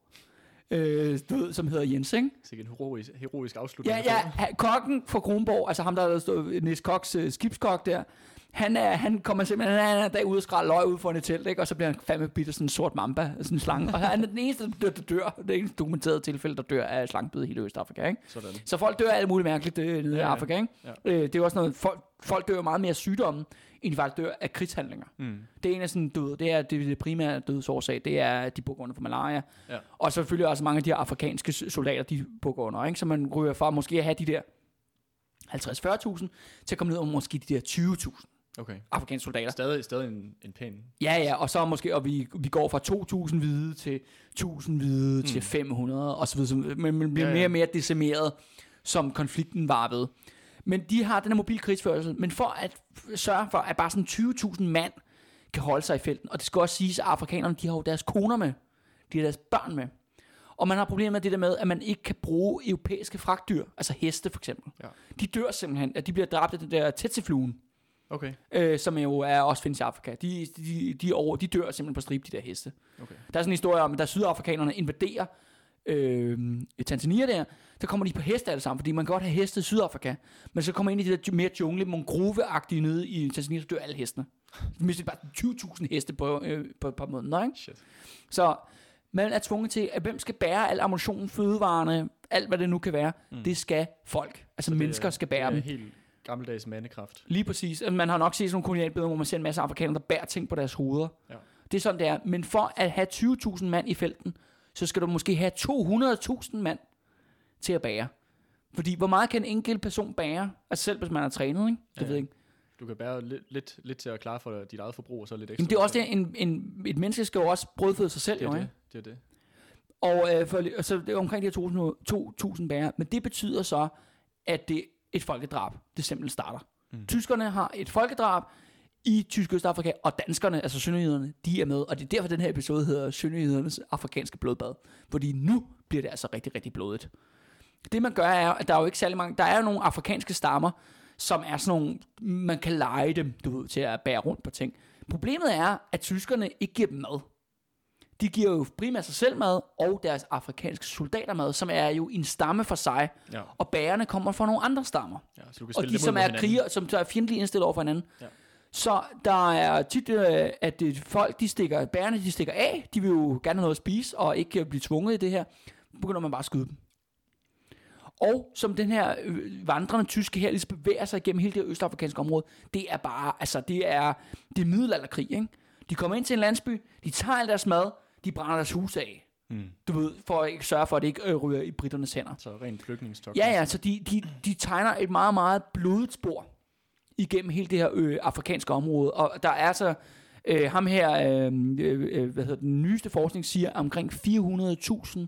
Øh, død, som hedder Jens, ikke? Det er en heroisk, heroisk afslutning. Ja, ja, kokken fra Kronborg, altså ham, der er stod, Nis Kocks øh, skibskok der, han, er, han kommer simpelthen, han er derude og skræller løg ud for en telt, ikke? Og så bliver han fandme bidt af sådan en sort mamba, sådan en slange, og han er den eneste, der dør, det eneste dokumenterede tilfælde, der dør af slangebid i hele Østafrika, ikke? Sådan. Så folk dør af alt muligt mærkeligt øh, nede ja, i Afrika, ikke? Ja. Øh, det er også noget, folk, folk dør meget mere af sygdomme, end de faktisk dør af krigshandlinger. Mm. Det er en af sådan døde, det er det, det primære dødsårsag, det er de bukker under for malaria, ja. Og selvfølgelig også mange af de her afrikanske soldater, de bukker under, ikke? Så man ryger fra måske at have de der halvtreds til fyrre tusind, til at komme ned over måske de der tyve tusind. Okay. Afrikanske soldater. Stadig, stadig en, en pæn. Ja, ja, og så måske, og vi, vi går fra to tusind hvide til tusind hvide mm. til fem hundrede, og så videre, men man bliver ja, ja. mere og mere decimeret, som konflikten var ved. Men de har den her mobil krigsførsel, men for at sørge for, at bare sådan tyve tusind mand kan holde sig i felten, og det skal også siges, at afrikanerne, de har jo deres koner med, de har deres børn med, og man har problemer med det der med, at man ikke kan bruge europæiske fragtdyr, altså heste for eksempel. Ja. De dør simpelthen, at de bliver dræbt af den der tsetsefluen. Okay. Øh, som jo er, også findes i Afrika. De, de, de, over, de dør simpelthen på stribe, de der heste. Okay. Der er sådan en historie om, at da sydafrikanerne invaderer øh, Tanzania der, så kommer de på heste alle sammen, fordi man kan godt have heste i Sydafrika, men så kommer ind i det der mere jungle, mangroveagtige nede i Tanzania, så dør alle hestene. De mister bare tyve tusind heste på, øh, på et par måneder. Så man er tvunget til, at hvem skal bære al ammunitionen, fødevarerne, alt hvad det nu kan være, mm. det skal folk. Altså det, mennesker skal bære det er dem. Helt gammeldags mandekraft. Lige præcis. Man har nok set sådan nogle kolonialbilleder, hvor man ser en masse afrikanere, der bærer ting på deres hoveder. Ja. Det er sådan, det er. Men for at have tyve tusind mand i felten, så skal du måske have to hundrede tusind mand til at bære. Fordi hvor meget kan en enkelt person bære? Altså selv hvis man har trænet, ikke? Det ja, ja. ved jeg ikke. Du kan bære lidt, lidt, lidt til at klare for dit eget forbrug, og så lidt ekstra. Men det er også det, en, en, et menneske skal jo også brødføde sig selv. Det er jo, det. det, er det. Og øh, for, så det er omkring de her to tusind bære. Men det betyder så, at det et folkedrab, det simpelthen starter. Mm. Tyskerne har et folkedrab i Tysk Østafrika, og danskerne, altså sønderjyderne, de er med, og det er derfor, den her episode hedder Sønderjydernes afrikanske blodbad, fordi nu bliver det altså rigtig, rigtig blodigt. Det man gør er, at der er jo ikke særlig mange, der er jo nogle afrikanske stammer, som er sådan nogle, man kan lege dem, du ved, til at bære rundt på ting. Problemet er, at tyskerne ikke giver dem mad. De giver jo primært sig selv mad, og deres afrikanske soldater mad, som er jo en stamme for sig, ja. Og bærerne kommer fra nogle andre stammer. Ja, så og de, som er kriger, som er fjendtligt indstillet over for hinanden. Ja. Så der er tit, at folk, de stikker, bærerne, de stikker af, de vil jo gerne have noget at spise, og ikke blive tvunget i det her, begynder man bare at skyde dem. Og som den her vandrende tyske her, lige bevæger sig igennem hele det østafrikanske område, det er bare, altså det er, det er middelalderkrig, ikke? De kommer ind til en landsby, de tager al deres mad, de brænder deres hus af, mm. du ved, for at ikke sørge for, at det ikke ryger i britternes hænder. Så rent flygtningstok. Ja, ja, så de, de, de tegner et meget, meget blodigt spor igennem hele det her ø, afrikanske område. Og der er så, øh, ham her, øh, øh, hvad hedder den nyeste forskning, siger, at omkring fire hundrede tusind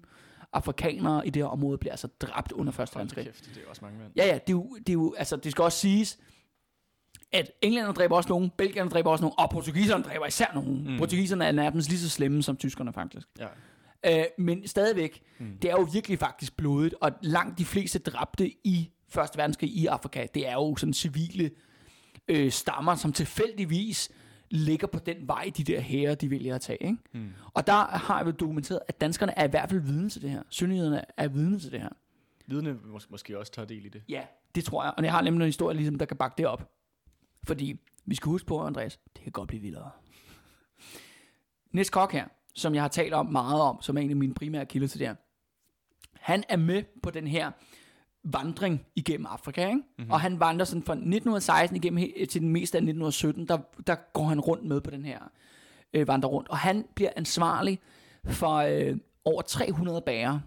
afrikanere i det her område bliver altså dræbt under første verdenskrig. Det er også mange mænd. Ja, ja, det er jo, det er jo, altså, det skal også siges, at englænderne dræber også nogen, belgierne dræber også nogen, og portugiserne dræber især nogen. Mm. Portugiserne er nærmest lige så slemme som tyskerne faktisk. Ja. Øh, men stadigvæk, mm. det er jo virkelig faktisk blodigt, og langt de fleste dræbte i første verdenskrig i Afrika, det er jo sådan civile øh, stammer, som tilfældigvis ligger på den vej, de der hære, de vælger at tage. Ikke? Mm. Og der har jeg dokumenteret, at danskerne er i hvert fald vidne til det her. Sønderjyderne er vidne til det her. Vidne mås- måske også tager del i det. Ja, det tror jeg. Og jeg har nemlig en historie, ligesom, der kan bakke det op. Fordi, vi skal huske på, Andreas, det kan godt blive vildere. Nis Kock her, som jeg har talt om meget om, som er en af mine primære kilder til det her, han er med på den her vandring igennem Afrika, ikke? Mm-hmm. Og han vandrer sådan fra nitten seksten igennem til den meste af nitten sytten, der, der går han rundt med på den her øh, vandre rundt, og han bliver ansvarlig for øh, over tre hundrede bager,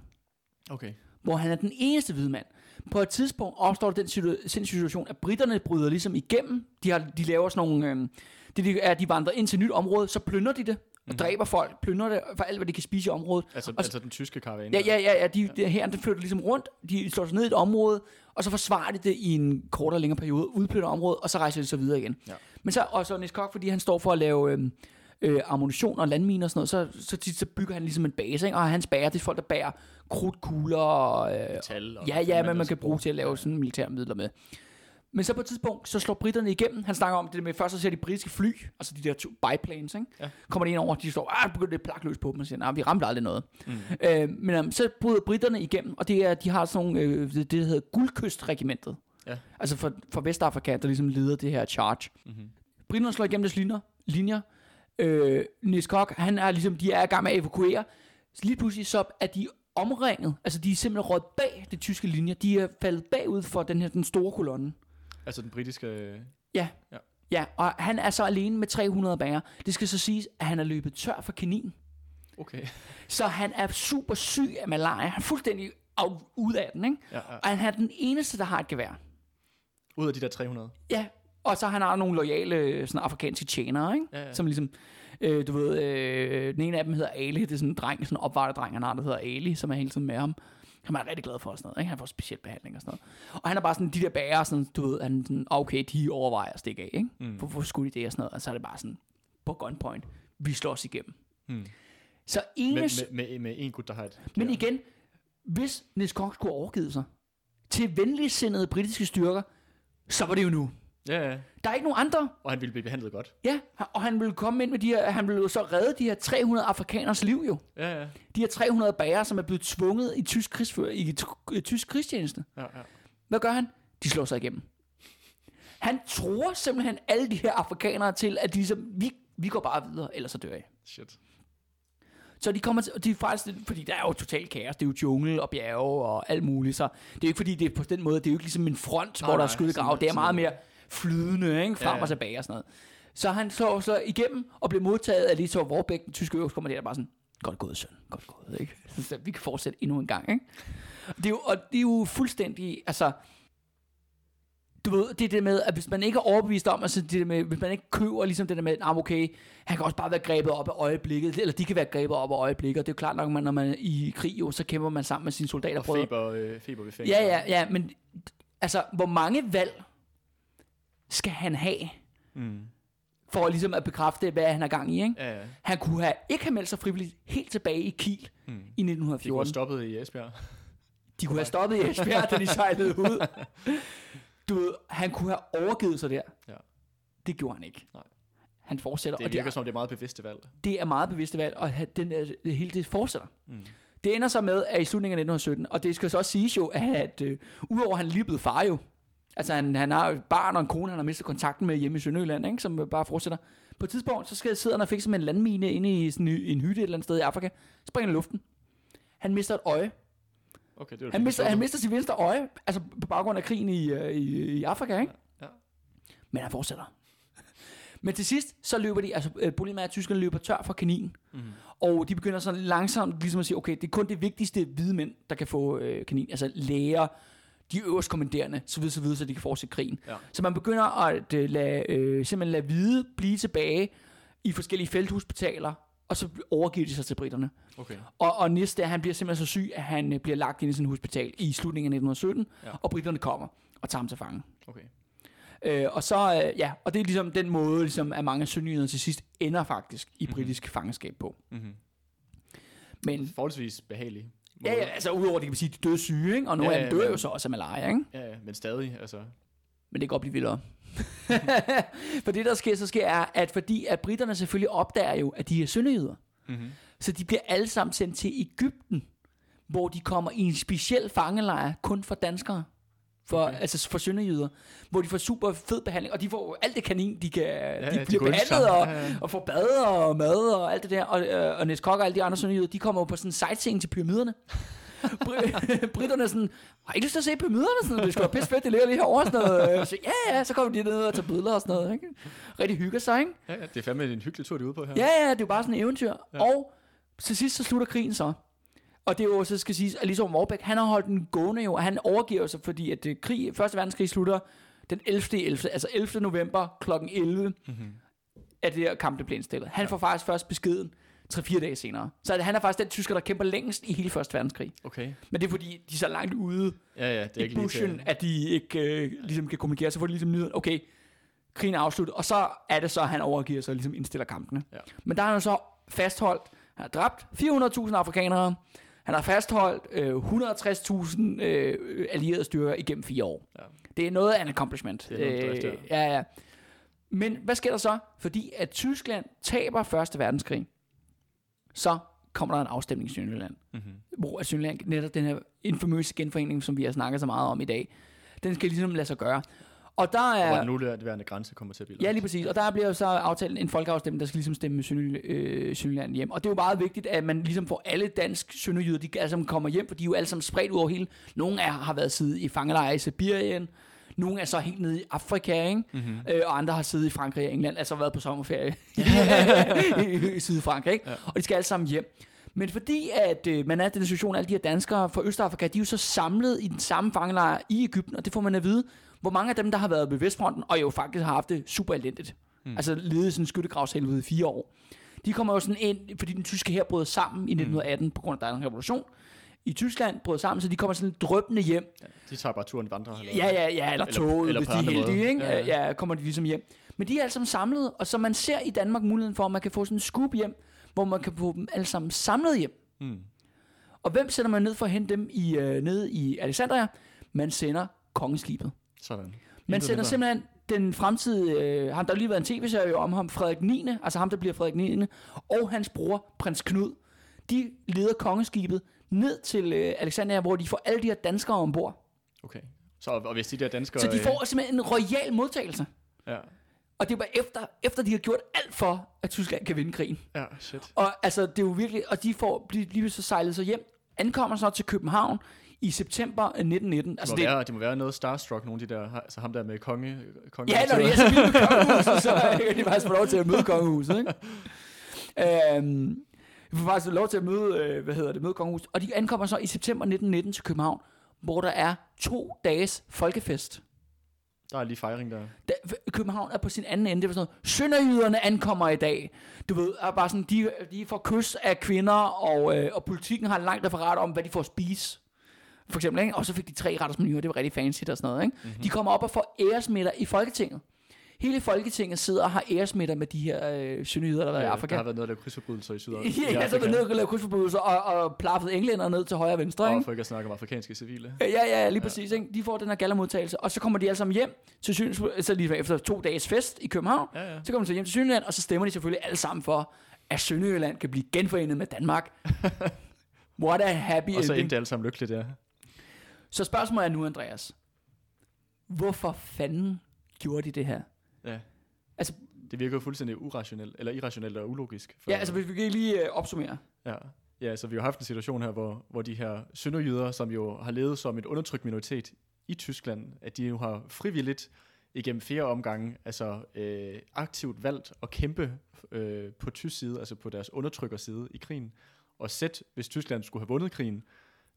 okay. hvor han er den eneste hvide mand. På et tidspunkt opstår den situ- situation, at britterne bryder ligesom igennem, de, har, de laver sådan nogle, øh, det de, er, de vandrer ind til et nyt område, så plyndrer de det, og mm-hmm. dræber folk, plyndrer det for alt, hvad de kan spise i området. Altså, og, altså den tyske karavane? Ja, ja, ja, ja, de, ja. Her den flytter ligesom rundt, de slår sig ned i et område, og så forsvarer de det i en kortere og længere periode, udplynder området, og så rejser de så videre igen. Ja. Men så, og så Nis Kock, fordi han står for at lave øh, øh, ammunition og landminer og sådan noget, så, så tit så bygger han ligesom en base, ikke? Og hans bager, det er folk, der bærer krudtkugler og... Øh, Metal og ja, ja, men man kan bruge til at lave sådan militære midler med. Men så på et tidspunkt, så slår britterne igennem. Han snakker om det der med, først så ser de britiske fly, altså de der to biplanes, ikke? Ja. Kommer de ind over, de slår, ah, begynder det plakløs på dem, og siger, nej, nah, vi ramte aldrig noget. Mm. Øh, men um, så bryder britterne igennem, og det er, de har sådan nogle, øh, det, det hedder Guldkystregimentet. Ja. Altså for, for Vestafrika, der ligesom leder det her charge. Mm-hmm. Britterne slår igennem deres linjer, linjer. Øh, Nis Kock, han er ligesom, de er i gang med at evakuere. Så lige pludselig så er de omringet, altså de er simpelthen rødt bag det tyske linjer. De er faldet bagud for den her den store kolonne. Altså den britiske... Ja. ja, ja, og han er så alene med tre hundrede bager. Det skal så siges, at han er løbet tør for kanin. Okay. Så han er super syg af malaria. Han er fuldstændig out, ud af den, ikke? Ja, ja. Og han er den eneste, der har et gevær. Ud af de der tre hundrede? Ja, og så han har nogle lojale sådan afrikanske tjenere, ikke? Ja, ja. Som ligesom, øh, du ved, øh, den ene af dem hedder Ali, det er sådan en dreng, sådan en opvarterdreng, han har, der hedder Ali, som er hele tiden med ham. Han er rigtig glad for og sådan noget, ikke? Han får speciel behandling og sådan noget. Og han er bare sådan, de der bager, sådan, du ved, han sådan, okay, de overvejer at stikke af, ikke? Mm. Hvorfor skulle de det og sådan noget? Og så er det bare sådan, på gunpoint, vi slår os igennem. Mm. Så enes... Med, med, med, med en gut, der har et... Men igen, hvis Nis Kock skulle overgive sig til venligsindede britiske styrker, så var det jo nu. Ja, ja. Der er ikke nogen andre. Og han ville blive behandlet godt. Ja, og han ville komme ind med de her, han ville så redde de her tre hundrede afrikaners liv jo. Ja, ja. De her tre hundrede bager, som er blevet tvunget i tysk krigsfører, i tysk krigstjeneste. Ja, ja. Hvad gør han? De slår sig igennem. Han tror simpelthen alle de her afrikanere til, at de som vi, vi går bare videre, ellers så dør jeg. Shit. Så de kommer til, de er faktisk, fordi der er jo totalt kaos, det er jo jungle og bjerge og alt muligt, så det er jo ikke fordi, det er på den måde, det er jo ikke ligesom en front, nej, hvor der er skydegrav, det er meget mere flydende, ikke? Frem ja, ja. Og tilbage og sådan noget. Så han slår så igennem og blev modtaget af Lettow-Vorbeck, den tyske øverstkommanderende, bare sådan, godt gået, søn, godt gået, ikke? Så vi kan fortsætte endnu en gang, ikke? Det er jo, og det er jo fuldstændig, altså, du ved, det der med, at hvis man ikke er overbevist om, altså det der med, hvis man ikke køber ligesom det der med, nah, okay, han kan også bare være grebet op af øjeblikket, eller de kan være grebet op af øjeblikket, og det er jo klart nok, når man er i krig, jo, så kæmper man sammen med sine soldater. Og feber, øh, feber ved fængsel. Ja, ja, ja, men altså, hvor mange valg skal han have, mm. for ligesom at bekræfte, hvad han er gang i, ikke? Ja, ja. Han kunne have, ikke have meldt sig frivilligt helt tilbage i Kiel mm. i nitten fjorten. De kunne have stoppet i Esbjerg. De kunne have stoppet i Esbjerg, da de sejlede ud. Du ved, han kunne have overgivet sig der. Ja. Det gjorde han ikke. Nej. Han fortsætter. Det virker og det er, som, det er meget bevidste valg. Det er meget bevidste valg, og den, det hele det fortsætter. Mm. Det ender så med, at i slutningen af nitten sytten, og det skal så også siges jo, at øh, udover han lige blev far jo, altså han, han har et barn og en kone, han har mistet kontakten med hjemme i Sjølingeland, ikke? Som bare fortsætter. På et tidspunkt, så skal sidde han og fikse med en landmine inde i sådan en hytte et eller andet sted i Afrika. Springer han i luften. Han mister et øje. Okay, det var han, mister, han mister sit venstre øje, altså på baggrund af krigen i, i, i Afrika, ikke? Ja, ja. Men han fortsætter. Men til sidst, så løber de, altså problemet er, at tyskerne løber tør for kaninen. Mm-hmm. Og de begynder så langsomt ligesom at sige, okay, det er kun det vigtigste hvide mænd, der kan få øh, kaninen. Altså læger, de øverste kommanderende, så videre, så videre, så de kan fortsætte krigen. Ja. Så man begynder at uh, lade, øh, simpelthen lade hvide blive tilbage i forskellige felthospitaler, og så overgiver de sig til britterne. Okay. Og, og næste, han bliver simpelthen så syg, at han øh, bliver lagt ind i sin hospital i slutningen af nitten sytten, ja. Og britterne kommer og tager ham til fange. Okay. Øh, og så, øh, ja, og det er ligesom den måde, ligesom, at mange af sønderjyderne til sidst ender faktisk i mm-hmm. britisk fangenskab på. Mm-hmm. Men forholdsvis behageligt. Ja, ja, altså udover det kan man sige, de døde syge, ikke? Og nogle ja, af dem dør jo så også af malaria, ikke? Ja, ja, men stadig, altså. Men det kan godt blive vildere. For det, der sker, så sker er, at fordi at britterne selvfølgelig opdager jo, at de er sønderjyder, mm-hmm. så de bliver alle sammen sendt til Egypten, hvor de kommer i en speciel fangelejr, kun for danskere, for, okay. altså for sønderjyder, hvor de får super fed behandling, og de får alt det kanin, de kan, ja, de ja, bliver de behandlet, og, ja, ja. og får bad og mad og alt det der, og, og Nis Kock og alle de andre sønderjyder, de kommer jo på sådan en sightseeing til pyramiderne, Britterne sådan, har I ikke lyst til at se Bermuderne? Sådan, det skulle være pisse fedt, det ligger lige herovre. Sådan noget. Så, ja, ja, så kommer de ned og tager billeder og sådan noget. Ikke? Rigtig hygger sig, ikke? Ja, ja, det er fandme en hyggelig tur, de er ude på her. Ja, ja, det er jo bare sådan et eventyr. Ja. Og til sidst så slutter krigen så. Og det er jo, så skal siges, at ligesom Vorbeck, han har holdt den gående jo, og han overgiver sig, fordi at krig, første verdenskrig slutter den ellevte ellevte altså ellevte november klokken elleve mm-hmm. at det her kamp, det blev indstillet. Han ja. får faktisk først beskeden tre-fire dage senere. Så han er faktisk den tysker, der kæmper længst i hele første verdenskrig. Okay. Men det er fordi, de er så langt ude ja, ja, det er i ikke bushen, lige til... at de ikke øh, ligesom kan kommunikere. Så får de ligesom nyheden, okay, krigen er afsluttet. Og så er det så, at han overgiver sig og ligesom indstiller kampene. Ja. Men der er han jo så fastholdt, han har dræbt fire hundrede tusind afrikanere. Han har fastholdt øh, et hundrede og tres tusind øh, allierede styrker igennem fire år. Ja. Det er noget af en accomplishment. Det er noget, øh, ja, ja. Men hvad sker der så? Fordi at Tyskland taber første verdenskrig, så kommer der en afstemning i Sønderjylland. Mm-hmm. Hvor Sønderjylland, netop den her infamøse genforening, som vi har snakket så meget om i dag, den skal ligesom lade sig gøre. Og der er... Hvor den nuværende grænse kommer til at blive. Ja, lige præcis. Og der bliver så aftalt en folkeafstemning, der skal ligesom stemme Sønderjylland øh, hjem. Og det er jo meget vigtigt, at man ligesom får alle dansk sønderjyder, de alle sammen kommer hjem, for de er jo alle sammen spredt ud over hele. Nogle af har været siddet i fangelejre i Sibirien, nogle er så helt nede i Afrika, ikke? Mm-hmm. Øh, og andre har siddet i Frankrig og England, altså været på sommerferie i, i Sydfrankrig, ikke? Ja. Og de skal alle sammen hjem. Men fordi at øh, man er den situation, alle de her danskere fra Østafrika, de er jo så samlet i den samme fangelejr i Egypten, og det får man at vide, hvor mange af dem, der har været ved Vestfronten, og jo faktisk har haft det super elendigt, mm. altså ledet sådan en skyttegravshelvede i fire år, de kommer jo sådan ind, fordi den tyske hær brød sammen i nitten atten på grund af den revolution, i Tyskland brød sammen, så de kommer sådan drøbende hjem. Ja, de tager bare turen vandrer. Eller, ja, ja, ja, eller toget, hvis de er heldige, ikke? Ja, ja. Ja, kommer de ligesom hjem. Men de er alle sammen samlet, og så man ser i Danmark muligheden for, at man kan få sådan en scoop hjem, hvor man kan få dem alle sammen samlet hjem. Mm. Og hvem sender man ned for at hente dem i, øh, nede i Alexandria? Man sender kongeskibet. Sådan. Man sender simpelthen den fremtidige, øh, ham der lige været en tv-serie om ham, Frederik den niende, altså ham der bliver Frederik den niende, og hans bror, prins Knud, de leder kongeskibet ned til øh, Alexandria, hvor de får alle de her danskere ombord. Okay. Så, og hvis de der danskere... Så de får simpelthen en royal modtagelse. Ja. Og det er bare efter, efter de har gjort alt for, at Tyskland kan vinde krigen. Ja, shit. Og altså, det er jo virkelig... Og de får lige så sejlet sig hjem, ankommer så til København i september nitten nitten. Altså, det, må det, være, det må være noget starstruck, nogle af de der... Altså ham der med konge... konge ja, når det er så vildt med kongehuset, så kan de faktisk få lov til at møde kongehuset, ikke? øhm... Vi får faktisk lov til at møde, øh, hvad hedder det, møde kongehuset. Og de ankommer så i september nitten nitten til København, hvor der er to dages folkefest. Der er lige fejring der. Da, København er på sin anden ende. Det var sådan noget, sønderjyderne ankommer i dag. Du ved, er bare sådan, de, de får kys af kvinder, og, øh, og politikken har langt referat om, hvad de får at spise. For eksempel, ikke? Og så fik de tre retters menuer, det var rigtig fancy og sådan noget. Ikke? Mm-hmm. De kommer op og får æresmiddag i Folketinget. Hele Folketinget sidder og har æresmiddag med de her øh, sønderjyder, der har været ja, i Afrika. Der har været noget at lave krydsforbrydelser i Sydafrika. Ja, der har været noget at lave krydsforbrydelser og, og plaffet englænder ned til højre og venstre. Og for ikke at snakke om afrikanske civile. Ja, ja, ja lige præcis. Ja. Ikke? De får den her gallermodtagelse, og så kommer de alle sammen hjem til syns, så lige efter to dages fest i København, ja, ja. Så kommer de hjem til Sønderjylland, og så stemmer de selvfølgelig alle sammen for, at Sønderjylland kan blive genforenet med Danmark. What a happy ending. Og så endte alle sammen lykkeligt, ja. Så spørgsmålet er nu, Andreas. Hvorfor fanden gjorde de det her? Ja. Altså, det virker jo fuldstændig urationelt, eller irrationelt og ulogisk. Ja, altså vi kan lige øh, opsummere. Ja, ja, så vi har haft en situation her, hvor, hvor de her sønderjyder, som jo har levet som et undertrykt minoritet i Tyskland, at de jo har frivilligt igennem flere omgange, altså øh, aktivt valgt at kæmpe øh, på tysk side, altså på deres undertrykkers side i krigen. Og sæt, hvis Tyskland skulle have vundet krigen,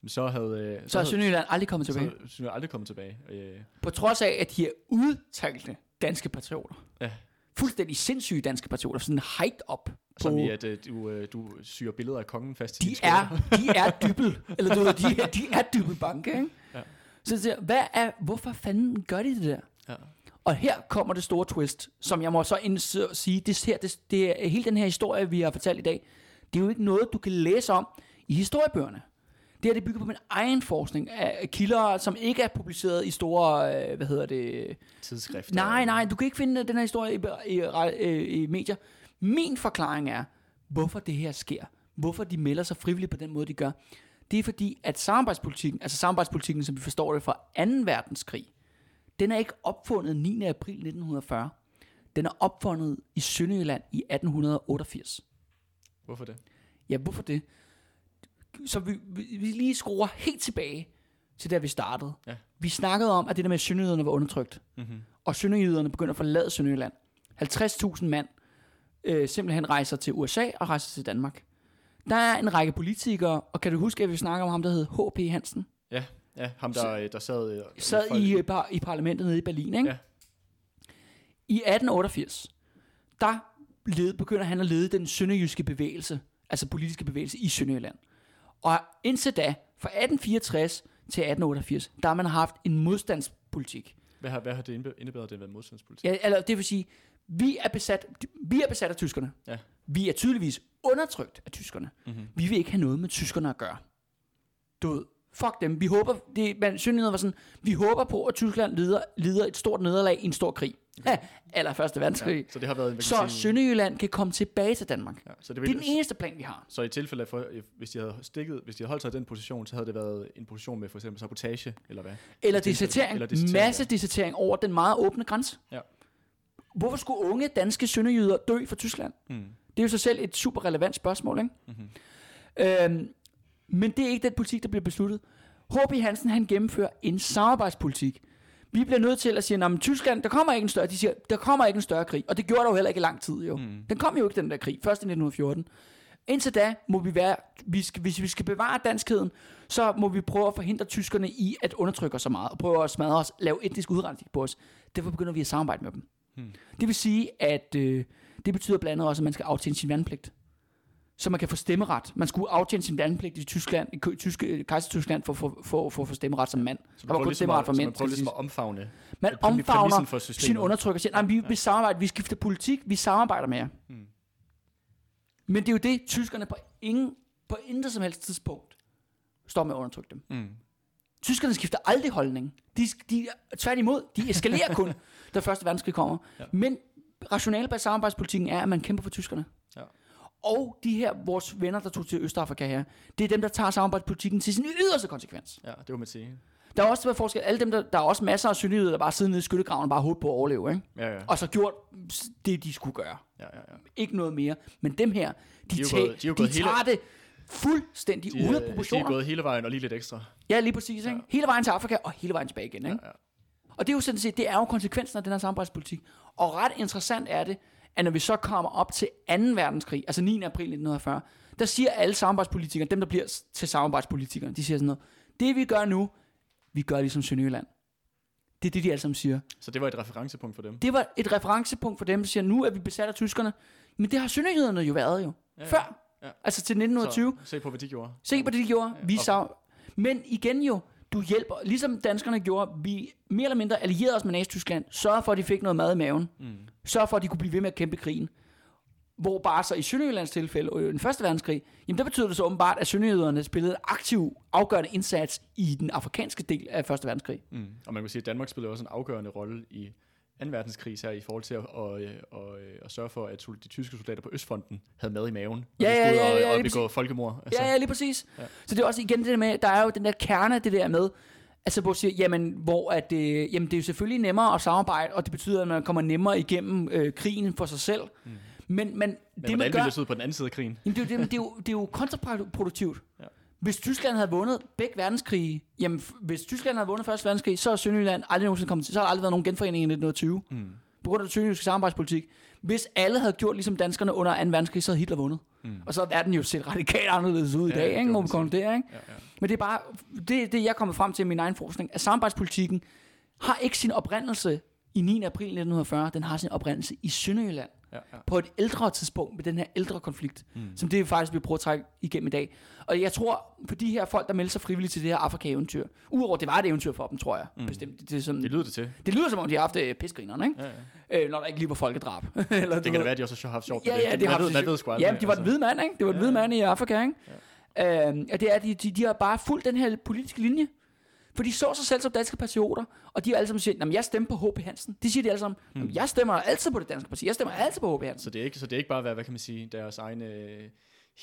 så havde... Øh, så er Sønderjylland aldrig kommet tilbage. Så er Sønderjylland aldrig kommet tilbage. Øh. På trods af, at de er udtalte danske patrioter. Ja. Fuldstændig sindssyge danske patrioter. Sådan hyped op. Som i, at øh, du, øh, du syrer billeder af kongen fast de i er, de er dybbel. Eller du ved, de er, de er dybbel banke, ikke? Ja. Så siger, hvad er, hvorfor fanden gør de det der? Ja. Og her kommer det store twist, som jeg må så indsø- sige, det her, det, det, hele den her historie, vi har fortalt i dag, det er jo ikke noget, du kan læse om i historiebøgerne. Det her, det bygger på min egen forskning af kilder, som ikke er publiceret i store, øh, hvad hedder det? Tidsskrifter. Nej, nej, du kan ikke finde den her historie i, i, i, i medier. Min forklaring er, hvorfor det her sker. Hvorfor de melder sig frivilligt på den måde, de gør. Det er fordi, at samarbejdspolitikken, altså samarbejdspolitikken, som vi forstår det fra anden verdenskrig, den er ikke opfundet niende april nitten fyrre. Den er opfundet i Sønderjylland i atten otteogfirs. Hvorfor det? Ja, hvorfor det? så vi, vi, vi lige skruer helt tilbage til der vi startede. Ja. Vi snakkede om, at det der med, at sønderjyderne var undertrykt. Mm-hmm. Og sønderjyderne begynder at forlade Sønderjylland. halvtreds tusind mand øh, simpelthen rejser til U S A og rejser til Danmark. Der er en række politikere, og kan du huske, at vi snakker om ham, der hed H P. Hansen? Ja, ja ham der, der sad, sad i, par, i parlamentet nede i Berlin, ikke? Ja. I atten otteogfirs, der led, begynder han at lede den sønderjyske bevægelse, altså politiske bevægelse i Sønderjylland. Og indtil da, fra atten fireogtres til atten otteogfirs, der har man haft en modstandspolitik. Hvad har, hvad har det indebæret, det at være modstandspolitik? Ja, eller det vil sige, vi er besat, vi er besat af tyskerne. Ja. Vi er tydeligvis undertrykt af tyskerne. Mm-hmm. Vi vil ikke have noget med tyskerne at gøre. Du ved, fuck dem. Vi håber, det, man synes, var sådan, vi håber på, at Tyskland lider, lider et stort nederlag i en stor krig. Okay. Ja, eller første verdenskrig. Ja, så det har været en, så sige, Sønderjylland kan komme tilbage til Danmark. Ja, så det, det er den eneste plan, vi har. Så i tilfælde af, for, hvis de havde stikket, hvis de havde holdt sig i den position, så havde det været en position med for eksempel sabotage, eller hvad? Eller desertering. Masse desertering over den meget åbne grænse. Ja. Hvorfor skulle unge danske sønderjyder dø for Tyskland? Mm. Det er jo sig selv et super relevant spørgsmål, ikke? Mm-hmm. Øhm, men det er ikke den politik, der bliver besluttet. H B. Hansen, han gennemfører en samarbejdspolitik. Vi bliver nødt til at sige, at Tyskland, der kommer ikke en større, de siger, der kommer ikke en større krig. Og det gjorde der jo heller ikke i lang tid, jo. Mm. Den kom jo ikke, den der krig, først i nitten fjorten. Indtil da må vi være, vi skal, hvis vi skal bevare danskheden, så må vi prøve at forhindre tyskerne i at undertrykke os så meget, og prøve at smadre os, lave etnisk udrensning på os. Derfor begynder vi at samarbejde med dem. Hmm. Det vil sige, at øh, det betyder blandt andet også, at man skal aftjene sin værnepligt, så man kan få stemmeret. Man skulle aftjene sin værnepligt i Tyskland, i kø, tyske, Kejsertyskland, for at få for, for, for stemmeret som mand. Så man prøver ligesom at, for mænd, man ligesom at omfavne. Man omfavner sin undertrykker og siger, nej, vi, ja. vi samarbejder, vi skifter politik, vi samarbejder med jer. Hmm. Men det er jo det, tyskerne på ingen, på intet som helst tidspunkt står med at undertrykke dem. Hmm. Tyskerne skifter aldrig holdning. De, de, tværtimod, de eskalerer kun, da første verdenskrig kommer. Ja. Men rationale bag samarbejdspolitikken er, at man kæmper for tyskerne. Ja. Og de her, vores venner, der tog til Østafrika her, det er dem, der tager samarbejdspolitikken til sin yderste konsekvens. Ja, det må man sige. Der er også der forskel. Alle dem, der, der er også masser af sønderjyder, der bare sidder nede i skyttegraven og bare håber på at overleve. Ikke? Ja, ja. Og så gjort det, de skulle gøre. Ja, ja, ja. Ikke noget mere. Men dem her, de, de, tæ- gået, de, de tager hele... det... fuldstændig de, ude af proportioner. De er gået hele vejen og lige lidt ekstra. Ja, lige præcis. Ikke? Ja. Hele vejen til Afrika og hele vejen tilbage igen. Ikke? Ja, ja. Og det er jo sådan set, det er jo konsekvensen af den her samarbejdspolitik. Og ret interessant er det, at når vi så kommer op til anden verdenskrig, altså niende april nitten fyrre, der siger alle samarbejdspolitikere, dem der bliver til samarbejdspolitikere, de siger sådan noget, det vi gør nu, vi gør ligesom Sønderjylland. Det er det, de alle sammen siger. Så det var et referencepunkt for dem? Det var et referencepunkt for dem, der siger, nu er vi besat af tyskerne. Men det har sønderjyderne jo været jo. Ja, ja. Før. Ja. Altså til nitten tyve. Se på, hvad de gjorde. Se på, det de gjorde. Ja. Vi sag. Men igen jo, du hjælper, ligesom danskerne gjorde, vi mere eller mindre allierede os med Nazi-Tyskland, sørger for, at de fik noget mad i maven, mm. sørger for, at de kunne blive ved med at kæmpe krigen. Hvor bare så i Sønderjyllands tilfælde, og i den første verdenskrig, jamen der betyder det så åbenbart, at sønderjyderne spillede en aktiv, afgørende indsats i den afrikanske del af første verdenskrig. Mm. Og man kan sige, at Danmark spillede også en afgørende rolle i anden verdenskrig her i forhold til at, og, og, og sørge for, at de tyske soldater på Østfronten havde mad i maven, ja, og de skulle ja, ja, ja, og begå folkemord. Altså. Ja, ja, lige præcis. Ja. Så det er også igen det der med, der er jo den der kerne det der med, altså hvor siger, jamen, hvor at, øh, jamen det er jo selvfølgelig nemmere at samarbejde, og det betyder, at man kommer nemmere igennem øh, krigen for sig selv. Mm. Men, men, men det man gør... det ud på den anden side af krigen? Jamen, det, det, det, det, det er jo kontraproduktivt. Ja. Hvis Tyskland havde vundet begge verdenskrige, jamen hvis Tyskland havde vundet første verdenskrig, så er Sønderjylland aldrig nogensinde kommet til, så har der aldrig været nogen genforening i nitten tyve, mm. på grund af den sønderjyske samarbejdspolitik. Hvis alle havde gjort ligesom danskerne under anden verdenskrig, så havde Hitler vundet. Mm. Og så er den jo set radikalt anderledes ud ja, i dag, ikke? Må vi konkludere, ikke? Ja, ja. Men det er bare, det, det jeg kommer frem til i min egen forskning, at samarbejdspolitikken har ikke sin oprindelse i niende april nitten fyrre, den har sin oprindelse i Sønderjylland. Ja, ja. På et ældre tidspunkt med den her ældre konflikt, mm. som det er faktisk, vi prøver at trække igennem i dag. Og jeg tror, på de her folk, der melder sig frivilligt til det her Afrika-eventyr, udover det var et eventyr for dem, tror jeg, mm. bestemt. Det, det, sådan, det lyder det til. Det lyder som om, de har haft øh, pisgrinerne, ikke? Ja, ja. Øh, når der ikke lige var folkedrab. Eller, det kan det være, at de også har haft sjovt. Ja, ja, det har haft sjovt. Ja, de var den hvide mand, ikke? Det var den hvide mand i Afrika, ikke? Ja. Øh, og det er, de, de, de har bare fulgt den her politiske linje. For de så sig selv som danske patrioter, og de er alle sammen siger, jamen jeg stemmer på H P. Hansen. De siger de alle sammen, jamen jeg stemmer altid på det danske parti, jeg stemmer altid på H P. Hansen. Så det er ikke, så det er ikke bare, hvad, hvad kan man sige, deres egne øh,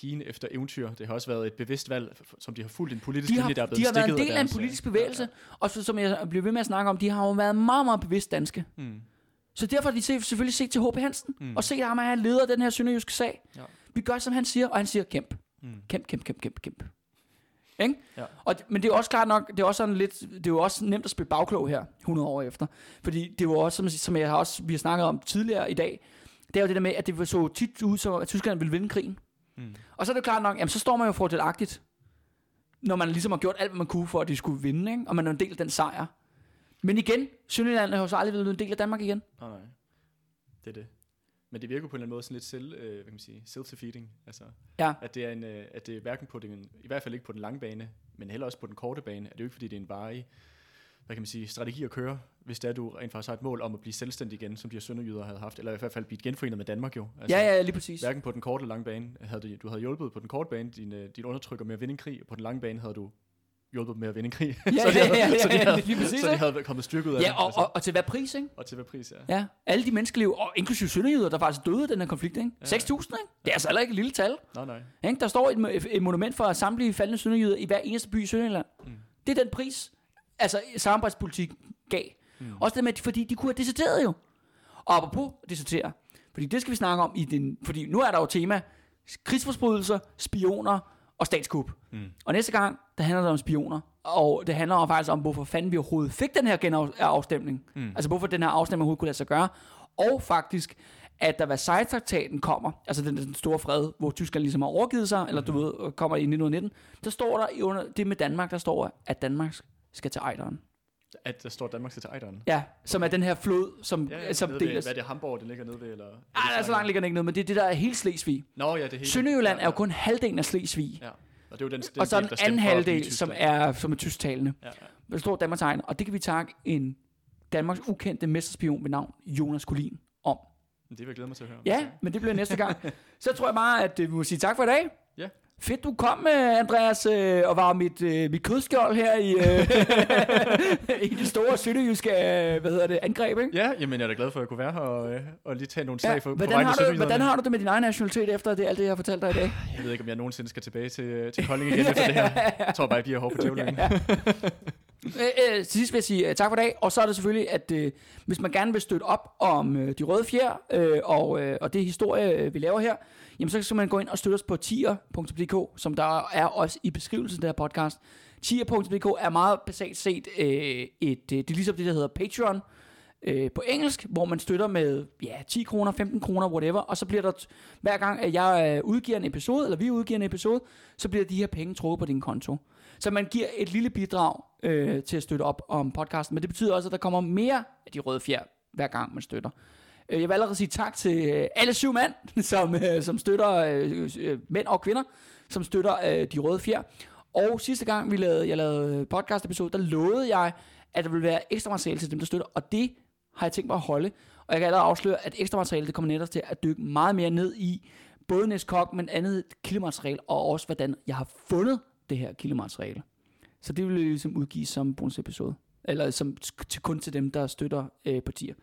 hine efter eventyr. Det har også været et bevidst valg, som de har fulgt en politisk linje, de der er blevet stikket. De har været en del af, af en politisk bevægelse, ja, ja. Og så, som jeg bliver ved med at snakke om, de har jo været meget, meget bevidst danske. Mm. Så derfor har de selvfølgelig set til H P. Hansen, mm. og set ham, at han leder den her sønderjyske sag. Ja. Vi gør, som han siger, og han siger, kæmp, mm. kæmp, kæmp, kæmp, kæmp, kæmp. Ikke? Ja. Og, men det er også klart nok, det er også sådan lidt, det er jo også nemt at spille bagklog her hundrede år efter, fordi det var også som, som jeg har også vi har snakket om tidligere i dag, det er jo det der med at det så tit ud som at Tyskland ville vinde krigen. Mm. Og så er det jo klart nok, jamen, så står man jo fordelagtigt, når man ligesom har gjort alt hvad man kunne for at de skulle vinde, ikke? Og man er en del af den sejr. Men igen, Sønderjylland har jo så aldrig været en del af Danmark igen. Nej, nej. Det er det. Men det virker på en eller anden måde sådan lidt selv, øh, hvad kan man sige, self-defeating, altså ja. At det er en, øh, at det er hverken på den, i hvert fald ikke på den lange bane, men heller også på den korte bane, at det er jo ikke fordi det er en varig, hvad kan man sige, strategi at køre, hvis det er du rent faktisk har et mål om at blive selvstændig igen, som de her sønderjyder havde haft, eller i hvert fald blive genforenet med Danmark jo. Altså, ja, ja, lige præcis. Hverken på den korte eller lange bane havde du, du havde hjulpet på den korte bane din din undertrykker med at vinde en krig, og på den lange bane havde du hjulpet med at vinde en krig. Ja, så de havde, ja, ja, ja, så de havde, ja, præcis, så de havde kommet styrket ud af ja, og, det. Altså. Og, og til hvad pris, ikke? Og til hvad pris, ja. Ja, alle de menneskeliv, og inklusive sønderjyder, der faktisk døde af den her konflikt, ikke? Ja, ja. seks tusind, ikke? Det er altså heller ikke et lille tal. Nej, nej. Ikke? Der står et, et monument for samtlige faldne sønderjyder i hver eneste by i Sønderjylland. Mm. Det er den pris, altså samarbejdspolitik gav. Mm. Også det med, fordi de kunne have deserteret jo. Og apropos desertere, fordi det skal vi snakke om i den, fordi nu er der jo tema, krigsforbrydelser, spioner, og statskup. Mm. Og næste gang, der handler det om spioner. Og det handler faktisk om, hvorfor fanden vi overhovedet fik den her genafstemning. Mm. Altså hvorfor den her afstemning overhovedet kunne lade sig gøre. Og faktisk, at der Versailles-traktaten kommer, altså den, den store fred, hvor Tyskland ligesom har overgivet sig, eller mm-hmm. du ved, kommer i nitten nitten, der står der under det med Danmark, der står, at Danmark skal til Ejderen. At der står Danmark til Ejderen. Ja, som er den her flod, som, ja, ja, som deles. Ved, hvad er det, Hamborg, den ligger nede ved? Eller, er Ej, det så langt ligger den ikke nede, men det er det, der er helt Slesvig. Nå, ja, det hele. Sønderjylland ja, ja. er jo kun halvdelen af Slesvig. Ja. Og det er jo den, den, og så er den, den anden halvdel, som er, som er tysktalende. Ja, ja. Der står Danmark til Ejderen, og det kan vi takke en Danmarks ukendte mesterspion ved navn Jonas Collin om. Det vil jeg glæde mig til at høre om. Ja, men det bliver næste gang. Så tror jeg bare, at vi må sige tak for i dag. Ja. Fedt, du kom, Andreas, og var mit, mit kødskjold her i, i det store sønderjyske, hvad hedder det, angreb, ikke? Ja, jamen jeg er da glad for, at jeg kunne være her og, og lige tage nogle slag ja, for, på vejen til. Hvordan har du det med din egen nationalitet efter det, alt det, jeg har fortalt dig i dag? Jeg ved ikke, om jeg nogensinde skal tilbage til, til Kolding igen efter det her. Jeg tror bare, jeg bliver hård på djævlen. Til sidst vil jeg sige uh, tak for i dag. Og så er det selvfølgelig, at uh, hvis man gerne vil støtte op om uh, De Røde Fjerde uh, og, uh, og det historie, uh, vi laver her, jamen så skal man gå ind og støtte os på tier punktum d k, som der er også i beskrivelsen af det her podcast. tier punktum d k er meget basalt set uh, et, uh, det er ligesom det, der hedder Patreon uh, på engelsk, hvor man støtter med ja, ti kroner, femten kroner, whatever. Og så bliver der, t- hver gang at jeg uh, udgiver en episode, eller vi udgiver en episode, så bliver de her penge trukket på din konto. Så man giver et lille bidrag øh, til at støtte op om podcasten. Men det betyder også, at der kommer mere af De Røde Fjer, hver gang man støtter. Jeg vil allerede sige tak til alle syv mænd, som, øh, som støtter, øh, mænd og kvinder, som støtter øh, De Røde Fjer. Og sidste gang, vi lavede, jeg lavede podcast-episode, der lovede jeg, at der ville være ekstra materiale til dem, der støtter. Og det har jeg tænkt mig at holde. Og jeg kan allerede afsløre, at ekstra materiale, det kommer netop til at dykke meget mere ned i. Både Nis Kock, men andet kildemateriale, og også hvordan jeg har fundet det her kildemateriale. Så det vil ligesom udgives som bonusepisode, eller som t- kun til dem, der støtter øh, på tier.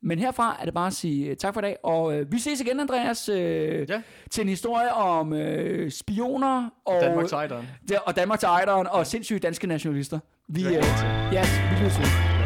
Men herfra er det bare at sige tak for i dag, og øh, vi ses igen, Andreas, øh, ja. til en historie om øh, spioner, og Danmark til Ejderen, og, og, Danmark til Ejderen, og ja. sindssyge danske nationalister. Vi, øh, yes, vi lyder til.